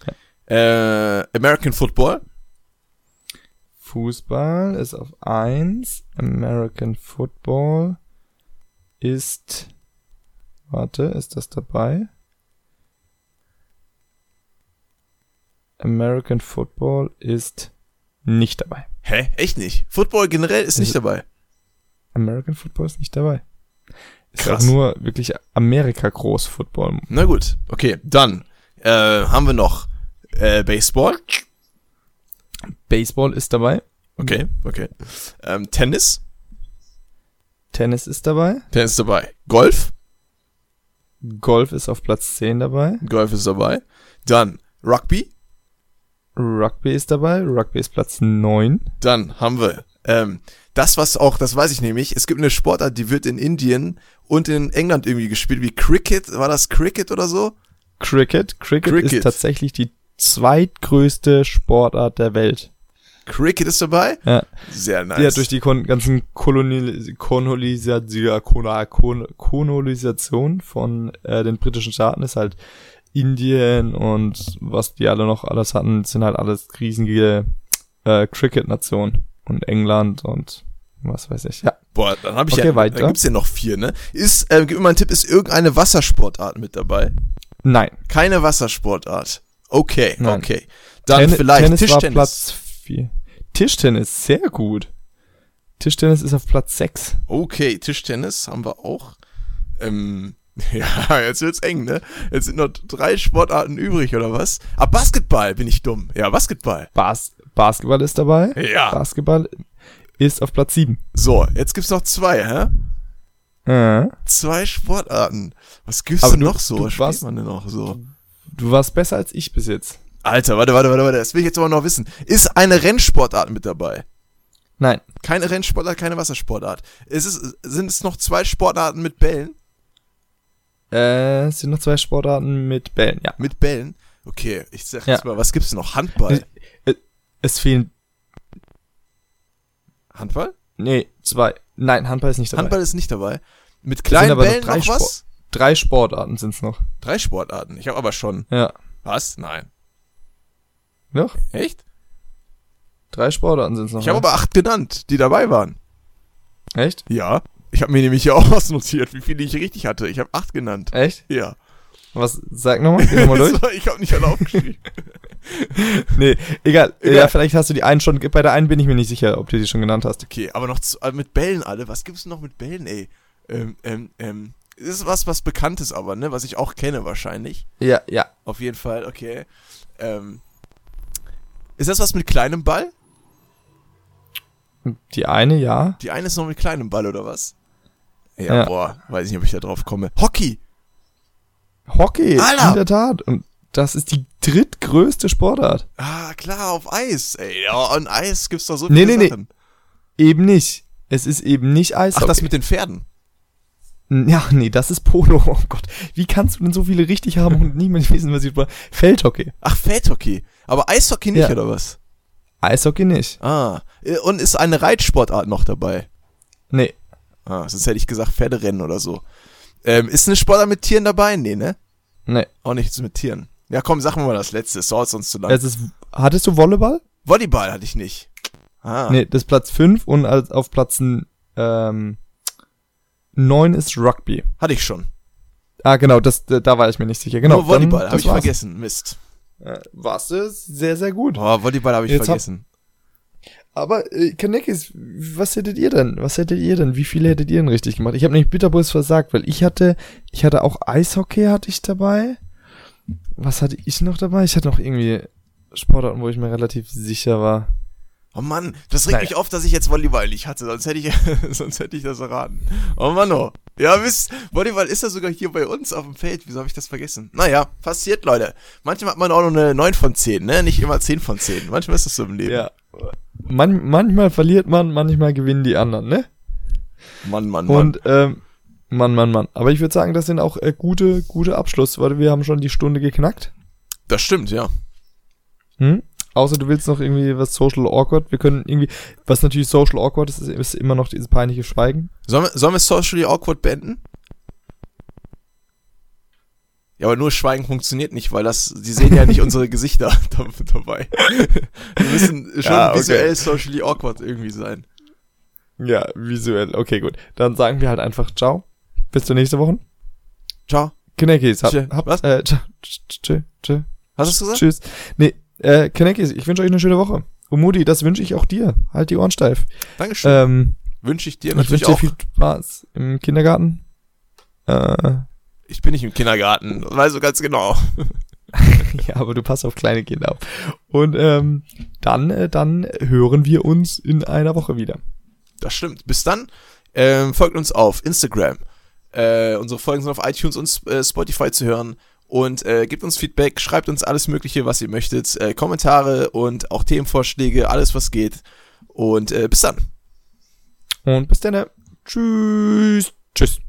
okay. äh, American Football. Fußball ist auf eins. American Football ist, warte, ist das dabei? American Football ist nicht dabei. Hä? Echt nicht? Football generell ist nicht dabei. American Football ist nicht dabei. Ist krass. Ist nur wirklich Amerika groß Football. Na gut, okay. Dann äh, haben wir noch äh, Baseball. Baseball ist dabei. Okay, okay. Ähm, Tennis. Tennis ist dabei. Tennis ist dabei. Golf. Golf ist auf Platz zehn dabei. Golf ist dabei. Dann Rugby. Rugby ist dabei, Rugby ist Platz neun. Dann haben wir, ähm, das was auch, das weiß ich nämlich, es gibt eine Sportart, die wird in Indien und in England irgendwie gespielt, wie Cricket, war das Cricket oder so? Cricket, Cricket, Cricket. Ist tatsächlich die zweitgrößte Sportart der Welt. Cricket ist dabei? Ja. Sehr nice. Ja, durch die kon- ganzen Kolonial- Kolonisa- Kon- Kon- Kolonisation von äh, den britischen Staaten ist halt Indien und was die alle noch alles hatten, sind halt alles riesige äh, Cricket-Nationen und England und was weiß ich. Ja. Boah, dann habe ich okay, ja, weiter. Dann gibt's ja noch vier, ne? Ist, äh, gib mir mal einen Tipp, ist irgendeine Wassersportart mit dabei? Nein. Keine Wassersportart. Okay, Nein. okay. Dann Ten- vielleicht Tennis Tischtennis. War Platz vier. Tischtennis, sehr gut. Tischtennis ist auf Platz sechs. Okay, Tischtennis haben wir auch. Ähm... Ja, jetzt wird's eng, ne? Jetzt sind noch drei Sportarten übrig, oder was? Ah, Basketball, bin ich dumm. Ja, Basketball. Bas- Basketball ist dabei. Ja. Basketball ist auf Platz sieben. So, jetzt gibt's noch zwei, hä? Ja. Zwei Sportarten. Was gibt's Aber denn du, noch so? Was spielt man denn noch so? Du warst besser als ich bis jetzt. Alter, warte, warte, warte, warte. Das will ich jetzt aber noch wissen. Ist eine Rennsportart mit dabei? Nein. Keine Rennsportart, keine Wassersportart. Ist es, sind es noch zwei Sportarten mit Bällen? Äh, es sind noch zwei Sportarten mit Bällen, ja. Mit Bällen? Okay, ich sag jetzt ja. mal, was gibt's noch? Handball? Es, es fehlen... Handball? Nee, zwei. Nein, Handball ist nicht dabei. Handball ist nicht dabei. Mit kleinen aber Bällen noch, drei noch was? Spor- drei Sportarten sind's noch. Drei Sportarten? Ich hab aber schon... Ja. Was? Nein. Noch? Echt? Drei Sportarten sind's noch. Ich habe aber acht genannt, die dabei waren. Echt? Ja. Ich habe mir nämlich hier auch was notiert, wie viele ich richtig hatte. Ich habe acht genannt. Echt? Ja. Was? Sag nochmal. Geh nochmal durch. Ich habe nicht alle aufgeschrieben. Nee, egal. egal. Ja, vielleicht hast du die einen schon. Bei der einen bin ich mir nicht sicher, ob du die schon genannt hast. Okay, aber noch zu, mit Bällen alle. Was gibt's noch mit Bällen, ey? Ähm, ähm, ähm. Das ist was, was bekannt ist aber, ne? Was ich auch kenne wahrscheinlich. Ja, ja. Auf jeden Fall, okay. Ähm. Ist das was mit kleinem Ball? Die eine, ja. Die eine ist noch mit kleinem Ball, oder was? Ja, ja, boah, weiß nicht, ob ich da drauf komme. Hockey! Hockey, Alter. In der Tat. Und das ist die drittgrößte Sportart. Ah, klar, auf Eis, ey. Ja, an Eis gibt's doch so viele nee, nee, Sachen. Nee, eben nicht. Es ist eben nicht Eis. Ach, okay. Das mit den Pferden. Ja, nee, das ist Polo. Oh Gott, wie kannst du denn so viele richtig haben und niemand wissen, was ich über... Feldhockey. Ach, Feldhockey. Aber Eishockey nicht, ja. Oder was? Eishockey nicht. Ah, und ist eine Reitsportart noch dabei? Nee. Ah, sonst hätte ich gesagt Pferderennen oder so. Ähm, ist eine Sportart mit Tieren dabei? Nee, ne? Nee. Auch nichts mit Tieren. Ja, komm, sag mir mal das Letzte. Es dauert sonst zu lang. Ist, hattest du Volleyball? Volleyball hatte ich nicht. Ah. Nee, das ist Platz fünf und auf Platz ähm, neun ist Rugby. Hatte ich schon. Ah, genau, das, da war ich mir nicht sicher. Genau. Nur Volleyball habe ich war's. vergessen. Mist. Äh, warst du sehr, sehr gut. Oh, Volleyball habe ich Jetzt vergessen. Hab... Aber, äh, Kanekis, was hättet ihr denn? Was hättet ihr denn? Wie viele hättet ihr denn richtig gemacht? Ich habe nämlich bitterbrüst versagt, weil ich hatte, ich hatte auch Eishockey hatte ich dabei. Was hatte ich noch dabei? Ich hatte noch irgendwie Sportarten, wo ich mir relativ sicher war. Oh Mann, das regt naja. mich auf, dass ich jetzt Volleyball nicht hatte, sonst hätte ich, sonst hätte ich das erraten. Oh Mann, oh. Ja, wisst, Volleyball ist ja sogar hier bei uns auf dem Feld. Wieso habe ich das vergessen? Naja, passiert, Leute. Manchmal hat man auch noch eine neun von zehn, ne? Nicht immer zehn von zehn. Manchmal ist das so im Leben. Ja. Man, manchmal verliert man, manchmal gewinnen die anderen, ne? Mann, Mann, Mann. Und, ähm, Mann, Mann, Mann. Aber ich würde sagen, das sind auch äh, gute, gute Abschluss, weil wir haben schon die Stunde geknackt. Das stimmt, ja. Hm? Außer du willst noch irgendwie was Social Awkward. Wir können irgendwie, was natürlich Social Awkward ist, ist immer noch dieses peinliche Schweigen. Sollen wir, sollen wir Socially Awkward beenden? Ja, aber nur Schweigen funktioniert nicht, weil das, die sehen ja nicht unsere Gesichter dabei. Wir müssen schon ja, okay. visuell Socially Awkward irgendwie sein. Ja, visuell. Okay, gut. Dann sagen wir halt einfach ciao. Bis zur nächsten Woche. Ciao. Knäckis. Hab, hab, was? Äh, tsch, tsch, tsch. Hast du es gesagt? Tschüss. Nee. Äh, Kanekis, ich wünsche euch eine schöne Woche. Umudi, das wünsche ich auch dir. Halt die Ohren steif. Dankeschön. Ähm, wünsche ich dir natürlich ich wünsche auch. Dir viel Spaß im Kindergarten. Äh, ich bin nicht im Kindergarten, weiß so ganz genau. Ja, aber du passt auf kleine Kinder auf. Und ähm, dann, äh, dann hören wir uns in einer Woche wieder. Das stimmt. Bis dann. Ähm, folgt uns auf Instagram. Äh, unsere Folgen sind auf iTunes und äh, Spotify zu hören. Und äh, gebt uns Feedback, schreibt uns alles Mögliche, was ihr möchtet, äh, Kommentare und auch Themenvorschläge, alles was geht. Und äh, bis dann. Und bis dann. Tschüss. Tschüss.